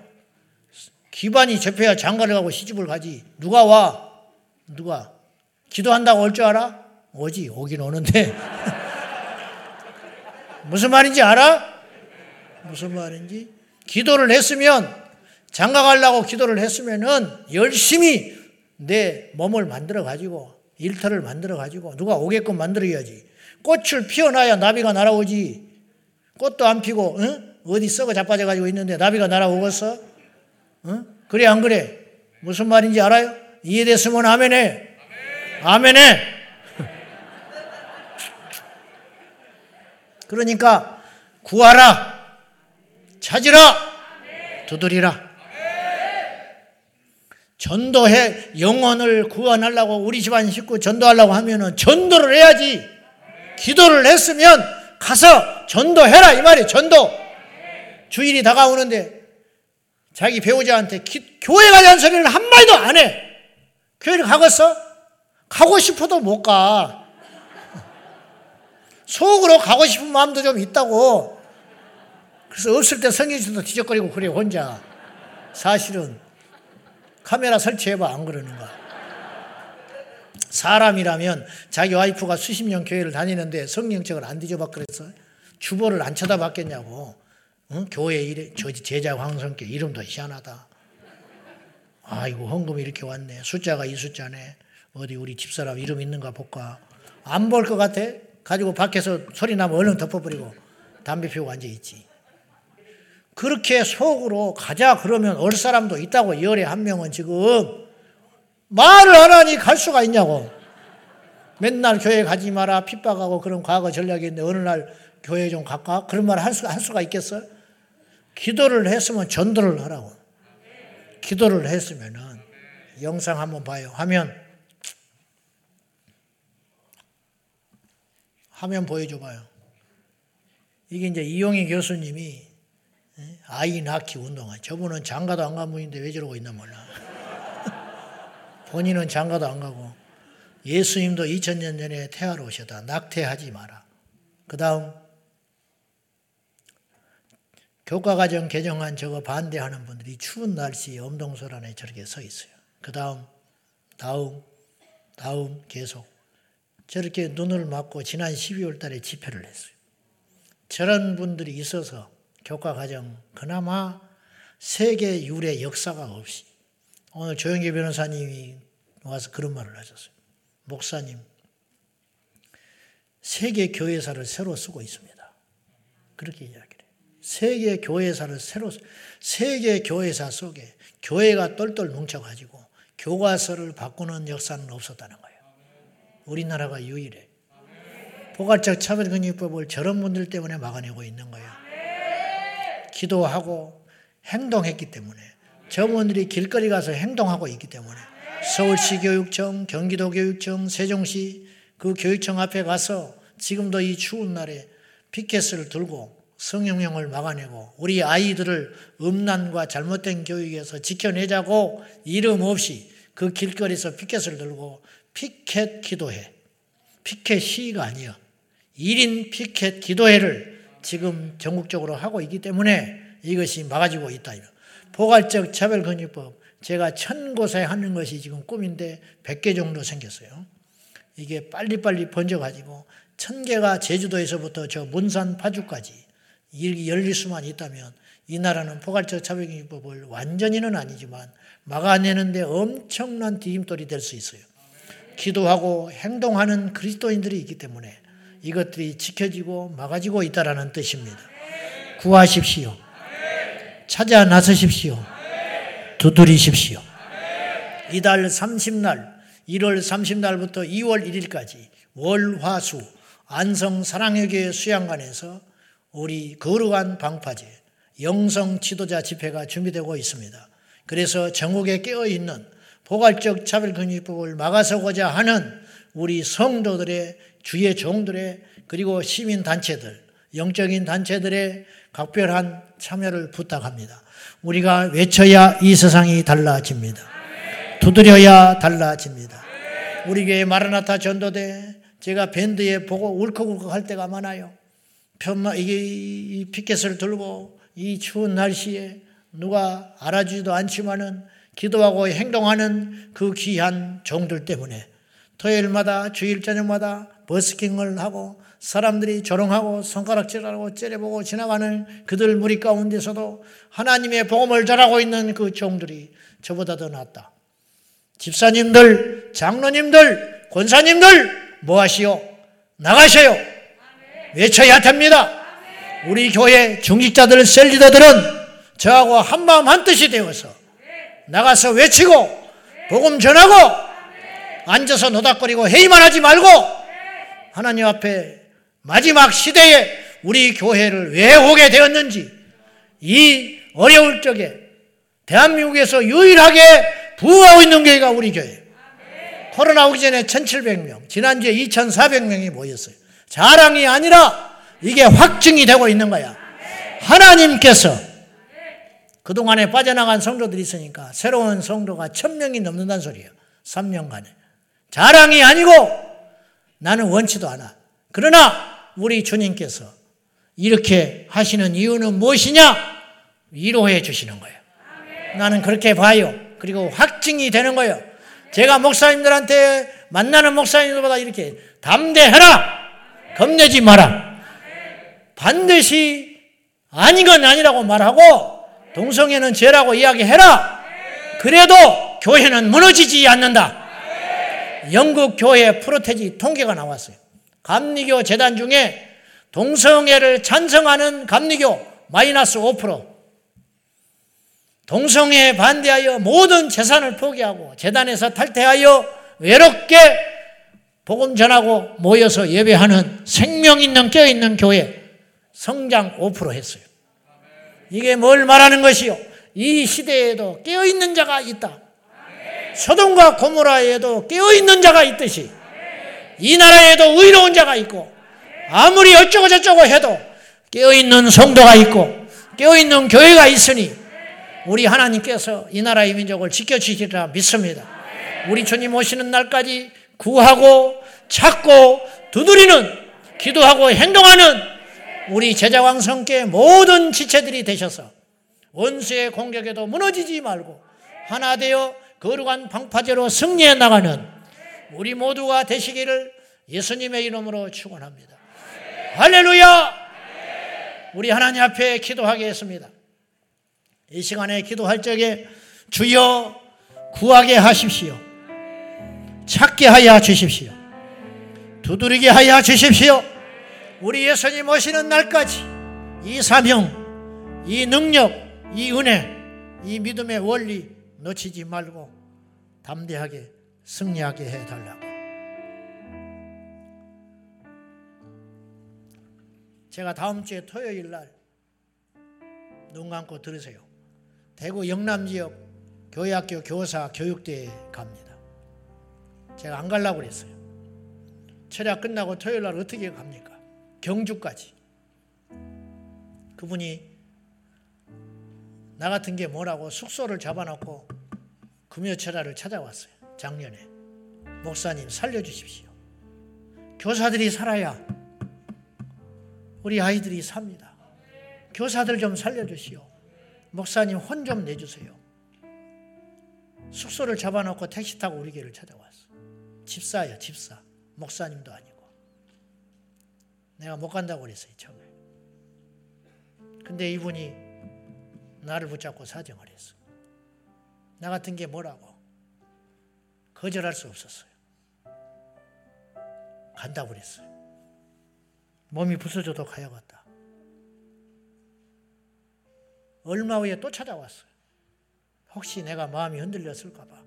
기반이 접해야 장가를 가고 시집을 가지. 누가 와? 누가? 기도한다고 올 줄 알아? 오지. 오긴 오는데. 무슨 말인지 알아? 무슨 말인지? 기도를 했으면 장가 가려고 기도를 했으면은 열심히 내 몸을 만들어 가지고 일터를 만들어 가지고 누가 오게끔 만들어야지. 꽃을 피워놔야 나비가 날아오지. 꽃도 안 피고 응? 어디 썩어 자빠져 가지고 있는데 나비가 날아오겠어? 응? 그래 안 그래? 무슨 말인지 알아요? 이해됐으면 아멘해. 아멘해. 그러니까 구하라. 찾으라. 두드리라. 전도해. 영혼을 구원하려고 우리 집안 식구 전도하려고 하면은 전도를 해야지. 기도를 했으면 가서 전도해라 이 말이에요. 전도. 주일이 다가오는데 자기 배우자한테 교회 가자는 소리를 한마디도 안 해. 교회를 가겠어? 가고 싶어도 못 가. 속으로 가고 싶은 마음도 좀 있다고. 그래서 없을 때 성경도 뒤적거리고 그래 혼자. 사실은 카메라 설치해봐 안 그러는가. 사람이라면 자기 와이프가 수십 년 교회를 다니는데 성경책을 안 뒤져봐 그랬어? 주보를 안 쳐다봤겠냐고. 응? 교회 이래, 제자광성교회 이름도 희한하다. 아이고 헌금이 이렇게 왔네. 숫자가 이 숫자네. 어디 우리 집사람 이름 있는가 볼까. 안 볼 것 같아? 가지고 밖에서 소리 나면 얼른 덮어버리고 담배 피우고 앉아있지. 그렇게 속으로 가자 그러면 올 사람도 있다고. 열에 한 명은 지금 말을 안 하니 갈 수가 있냐고. 맨날 교회 가지 마라 핍박하고 그런 과거 전략이 있는데 어느 날 교회 좀 갈까? 그런 말을 할 수가 있겠어요? 기도를 했으면 전도를 하라고. 기도를 했으면은 영상 한번 봐요. 화면 보여줘봐요. 이게 이제 이용희 교수님이 아이 낳기 운동화. 저분은 장가도 안 간 분인데 왜 저러고 있나 몰라. 본인은 장가도 안 가고. 예수님도 2000년 전에 태아로 오셨다. 낙태하지 마라. 그 다음 교과과정 개정안 저거 반대하는 분들이 추운 날씨 엄동설 안에 저렇게 서 있어요. 그 다음 계속 저렇게 눈을 맞고 지난 12월 달에 집회를 했어요. 저런 분들이 있어서 교과과정 그나마 세계 유례 역사가 없이. 오늘 조영기 변호사님이 와서 그런 말을 하셨어요. 목사님, 세계 교회사를 새로 쓰고 있습니다. 그렇게 이야기를 해요. 세계 교회사를 새로, 세계 교회사 속에 교회가 똘똘 뭉쳐가지고 교과서를 바꾸는 역사는 없었다는 거예요. 우리나라가 유일해. 포괄적 차별금융법을 저런 분들 때문에 막아내고 있는 거예요. 기도하고 행동했기 때문에, 점원들이 길거리 가서 행동하고 있기 때문에, 서울시 교육청, 경기도 교육청, 세종시 그 교육청 앞에 가서 지금도 이 추운 날에 피켓을 들고 성형용을 막아내고 우리 아이들을 음란과 잘못된 교육에서 지켜내자고 이름 없이 그 길거리에서 피켓을 들고 피켓 기도회, 피켓 시위가 아니요 1인 피켓 기도회를 지금 전국적으로 하고 있기 때문에 이것이 막아지고 있다. 포괄적 차별금융법, 제가 1000곳에 하는 것이 지금 꿈인데 100개 정도 생겼어요. 이게 빨리빨리 번져가지고 1000개가 제주도에서부터 저 문산 파주까지 열릴 수만 있다면 이 나라는 포괄적 차별금융법을 완전히는 아니지만 막아내는데 엄청난 디딤돌이 될 수 있어요. 기도하고 행동하는 그리스도인들이 있기 때문에 이것들이 지켜지고 막아지고 있다라는 뜻입니다. 구하십시오. 찾아 나서십시오. 두드리십시오. 이달 30날, 1월 30날부터 2월 1일까지 월화수 안성 사랑회교회 수양관에서 우리 거룩한 방파제 영성 지도자 집회가 준비되고 있습니다. 그래서 전국에 깨어있는 포괄적 차별금융법을 막아서고자 하는 우리 성도들의, 주의 종들의, 그리고 시민단체들, 영적인 단체들의 각별한 참여를 부탁합니다. 우리가 외쳐야 이 세상이 달라집니다. 두드려야 달라집니다. 우리 교회 마라나타 전도대, 제가 밴드에 보고 울컥울컥 할 때가 많아요. 이 피켓을 들고 이 추운 날씨에 누가 알아주지도 않지만은 기도하고 행동하는 그 귀한 종들 때문에 토요일마다, 주일 저녁마다 버스킹을 하고 사람들이 조롱하고 손가락질하고 째려보고 지나가는 그들 무리 가운데서도 하나님의 복음을 전하고 있는 그 종들이 저보다 더 낫다. 집사님들, 장로님들, 권사님들 뭐하시오? 나가셔요. 외쳐야 됩니다. 우리 교회 중직자들, 셀리더들은 저하고 한마음 한뜻이 되어서 나가서 외치고 복음 전하고 앉아서 노닥거리고 회의만 하지 말고 하나님 앞에 마지막 시대에 우리 교회를 왜 오게 되었는지, 이 어려울 적에 대한민국에서 유일하게 부흥하고 있는 교회가 우리 교회. 코로나 오기 전에 1700명, 지난주에 2400명이 모였어요. 자랑이 아니라 이게 확증이 되고 있는 거야. 하나님께서 그동안에 빠져나간 성도들이 있으니까 새로운 성도가 1000명이 넘는다는 소리예요. 3년간에. 자랑이 아니고 나는 원치도 않아. 그러나 우리 주님께서 이렇게 하시는 이유는 무엇이냐? 위로해 주시는 거예요. 나는 그렇게 봐요. 그리고 확증이 되는 거예요. 제가 목사님들한테, 만나는 목사님들보다 이렇게 담대해라! 겁내지 마라. 반드시 아닌 건 아니라고 말하고 동성애는 죄라고 이야기해라. 그래도 교회는 무너지지 않는다. 영국 교회 프로테지 통계가 나왔어요. 감리교 재단 중에 동성애를 찬성하는 감리교 마이너스 5%, 동성애에 반대하여 모든 재산을 포기하고 재단에서 탈퇴하여 외롭게 복음 전하고 모여서 예배하는 생명 있는 껴있는 교회 성장 5% 했어요. 이게 뭘 말하는 것이요? 이 시대에도 깨어있는 자가 있다. 소돔과 고모라에도 깨어있는 자가 있듯이 이 나라에도 의로운 자가 있고, 아무리 어쩌고 저쩌고 해도 깨어있는 성도가 있고 깨어있는 교회가 있으니 우리 하나님께서 이 나라의 민족을 지켜주시리라 믿습니다. 우리 주님 오시는 날까지 구하고 찾고 두드리는, 기도하고 행동하는 우리 제자광성교회 모든 지체들이 되셔서 원수의 공격에도 무너지지 말고 하나 되어 거룩한 방파제로 승리해 나가는 우리 모두가 되시기를 예수님의 이름으로 축원합니다. 할렐루야! 우리 하나님 앞에 기도하겠습니다. 이 시간에 기도할 적에 주여 구하게 하십시오. 찾게 하여 주십시오. 두드리게 하여 주십시오. 우리 예수님 오시는 날까지 이 사명, 이 능력, 이 은혜, 이 믿음의 원리 놓치지 말고 담대하게 승리하게 해달라고. 제가 다음 주에 토요일 날 눈 감고 들으세요. 대구 영남지역 교회학교 교사 교육대회에 갑니다. 제가 안 가려고 그랬어요. 철야 끝나고 토요일 날 어떻게 갑니까? 경주까지. 그분이 나 같은 게 뭐라고 숙소를 잡아놓고 금요철야를 찾아왔어요. 작년에. 목사님 살려주십시오. 교사들이 살아야 우리 아이들이 삽니다. 교사들 좀 살려주시오. 목사님 혼 좀 내주세요. 숙소를 잡아놓고 택시 타고 우리 교회를 찾아왔어. 집사예요, 집사. 목사님도 아니고. 내가 못 간다고 그랬어요, 처음에. 근데 이분이 나를 붙잡고 사정을 했어. 나 같은 게 뭐라고? 거절할 수 없었어요. 간다고 그랬어요. 몸이 부서져도 가야겠다. 얼마 후에 또 찾아왔어요. 혹시 내가 마음이 흔들렸을까 봐.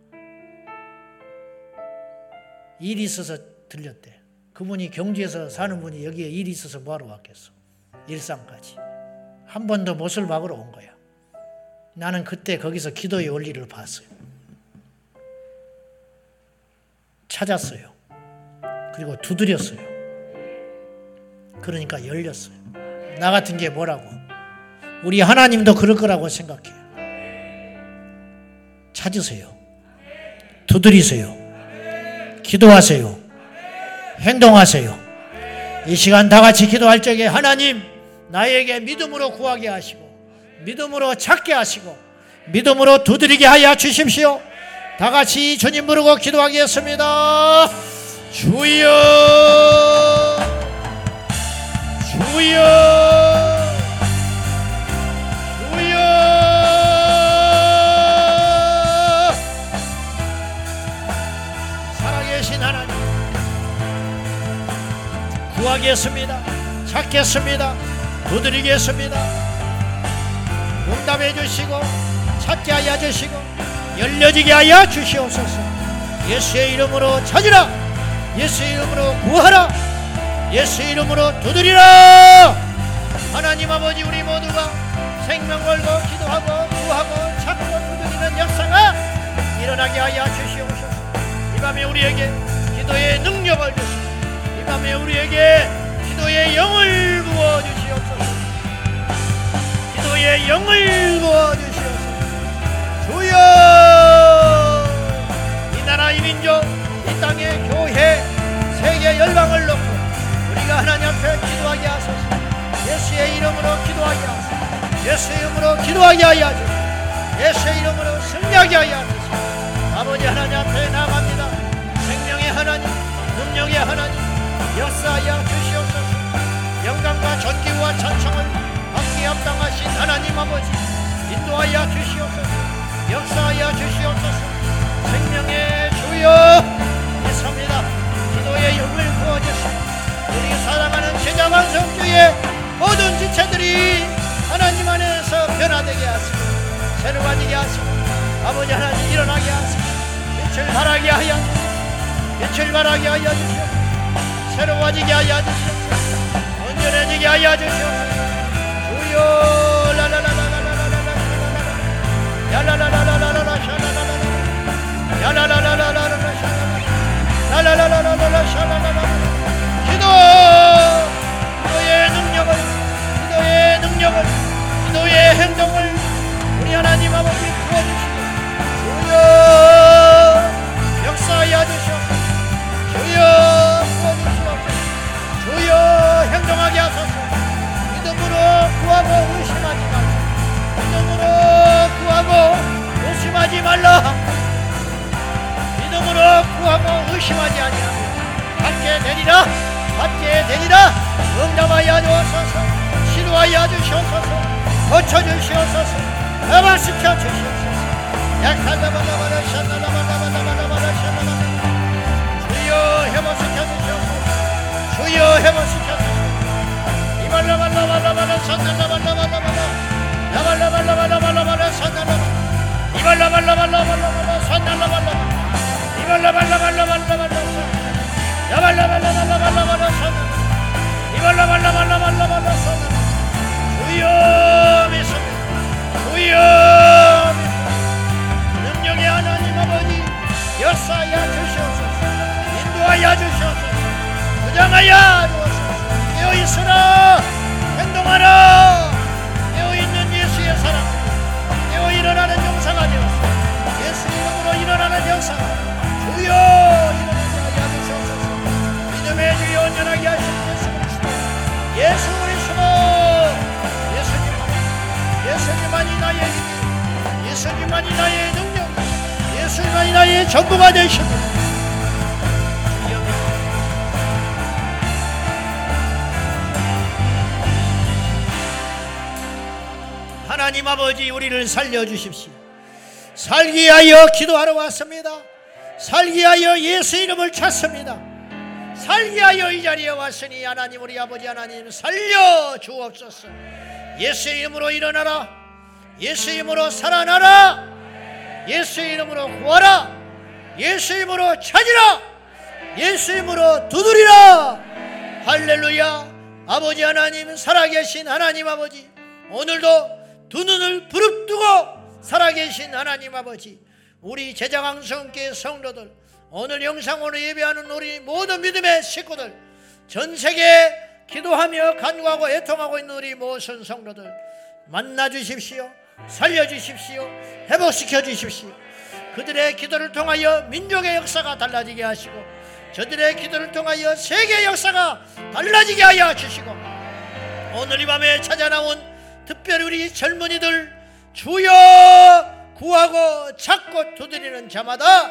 일이 있어서 들렸대. 그분이 경주에서 사는 분이 여기에 일이 있어서 뭐하러 왔겠어. 일산까지. 한 번도 못을 박으러 온 거야. 나는 그때 거기서 기도의 원리를 봤어요. 찾았어요. 그리고 두드렸어요. 그러니까 열렸어요. 나 같은 게 뭐라고. 우리 하나님도 그럴 거라고 생각해요. 찾으세요. 두드리세요. 기도하세요. 행동하세요. 이 시간 다 같이 기도할 적에 하나님 나에게 믿음으로 구하게 하시고 믿음으로 찾게 하시고 믿음으로 두드리게 하여 주십시오. 다 같이 주님 부르고 기도하겠습니다. 주여 주여 구하겠습니다. 찾겠습니다. 두드리겠습니다. 응답해 주시고 찾게 하여 주시고 열려지게 하여 주시옵소서. 예수의 이름으로 찾으라. 예수의 이름으로 구하라. 예수의 이름으로 두드리라. 하나님 아버지 우리 모두가 생명 걸고 기도하고 구하고 찾고 두드리는 역사가 일어나게 하여 주시옵소서. 이 밤에 우리에게 기도의 능력을 주시옵소서. 이 밤에 우리에게 기도의 영을 부어주시옵소서. 기도의 영을 부어주시옵소서. 주여 이 나라 이 민족 이 땅의 교회 세계 열방을 놓고 우리가 하나님 앞에 기도하게 하소서. 예수의 이름으로 기도하게 하소서. 예수의 이름으로 기도하게 하여 주시옵소서. 예수의 이름으로 승리하게 하여 주시옵소서. 아버지 하나님 앞에 나갑니다. 생명의 하나님 능력의 하나님 역사하여 주시옵소서. 영광과 존귀와 찬송을 함께 합당하신 하나님 아버지 인도하여 주시옵소서. 역사하여 주시옵소서. 생명의 주여 믿습니다. 기도의 영을 부어주시고 우리 사랑하는 제자광성교회 모든 지체들이 하나님 안에서 변화되게 하시고 새로 가지게 하시고 아버지 하나님 일어나게 하시고 빛을 발하게 하여 주시옵소서. 빛을 발하게 하여 주시옵소서. 새로워지게 하여 주시옵소서. 온전해지게 하여 주시옵소서. 주여 기도의 능력을 기도의 능력을 기도의 행동을 우리 하나님 아버지 부어주시옵소서. 주여 역사하여 주시옵소서. 주여 행동하게 하소서. 믿음으로 구하고 의심하지 말라. 믿음으로 구하고 의심하지 말라. 믿음으로 구하고 의심하지 아니하라. 받게 되리라. 받게 되리라. 응답하여 주옵소서. 치료하여 주시옵소서. 고쳐주시옵소서. 회복시켜 주시옵소서. 약하다바다바다 샤나나바다바다바다바다 샤나나 주여 회복시켜 주시옵소서. 주여 회복시켜 주시옵소서. 말라 말라 말라 말라 능력의 하나님 아버지 역사하여 주시옵소서. 인도하여 주시옵소서. 주장하여 주옵소서. 깨어있으라 행동하라. 깨어있는 예수의 사랑, 깨어 일어나는 영사가 되었소. 예수 이름으로 일어나는 영사가 주여 일어나게 하여 주시옵소서. 믿음의 주의 온전하게 하시옵소서. 예수 그리스도, 예수님만이 나의 힘, 예수님만이 나의 능력, 예수님만이 나의 전부가 되십니다. 하나님 아버지, 우리를 살려주십시오. 살기하여 기도하러 왔습니다. 살기하여 예수 이름을 찾습니다. 살기하여 이 자리에 왔으니 하나님, 우리 아버지 하나님 살려주옵소서. 예수 이름으로 일어나라. 예수 이름으로 살아나라. 예수 이름으로 구하라. 예수 이름으로 찾으라. 예수 이름으로 두드리라. 할렐루야. 아버지 하나님, 살아계신 하나님 아버지, 오늘도 두 눈을 부릅뜨고 살아계신 하나님 아버지, 우리 제자광성교회 성도들, 오늘 영상으로 예배하는 우리 모든 믿음의 식구들, 전세계에 기도하며 간구하고 애통하고 있는 우리 모든 성도들 만나주십시오. 살려주십시오. 회복시켜주십시오. 그들의 기도를 통하여 민족의 역사가 달라지게 하시고, 저들의 기도를 통하여 세계의 역사가 달라지게 하여 주시고, 오늘 이 밤에 찾아나온 특별히 우리 젊은이들, 주여 구하고 찾고 두드리는 자마다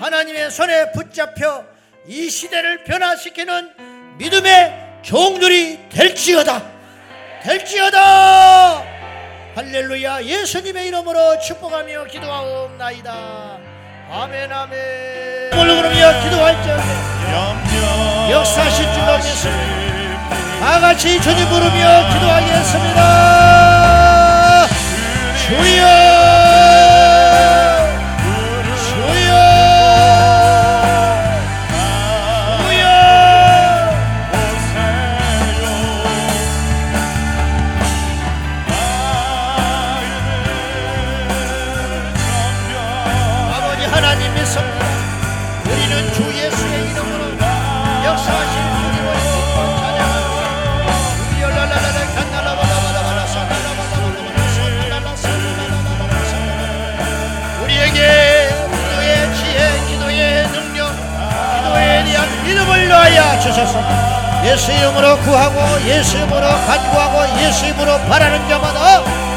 하나님의 손에 붙잡혀 이 시대를 변화시키는 믿음의 종들이 될지어다. 될지어다. 할렐루야. 예수님의 이름으로 축복하며 기도하옵나이다. 아멘. 아멘. 무릎으로 기도할지어다. 역사하실 줄로 믿습니다. 다같이 주님 부르며 기도하겠습니다. 주여, 예수 이름으로 구하고 예수 이름으로 간구하고 예수 이름으로 바라는 자마다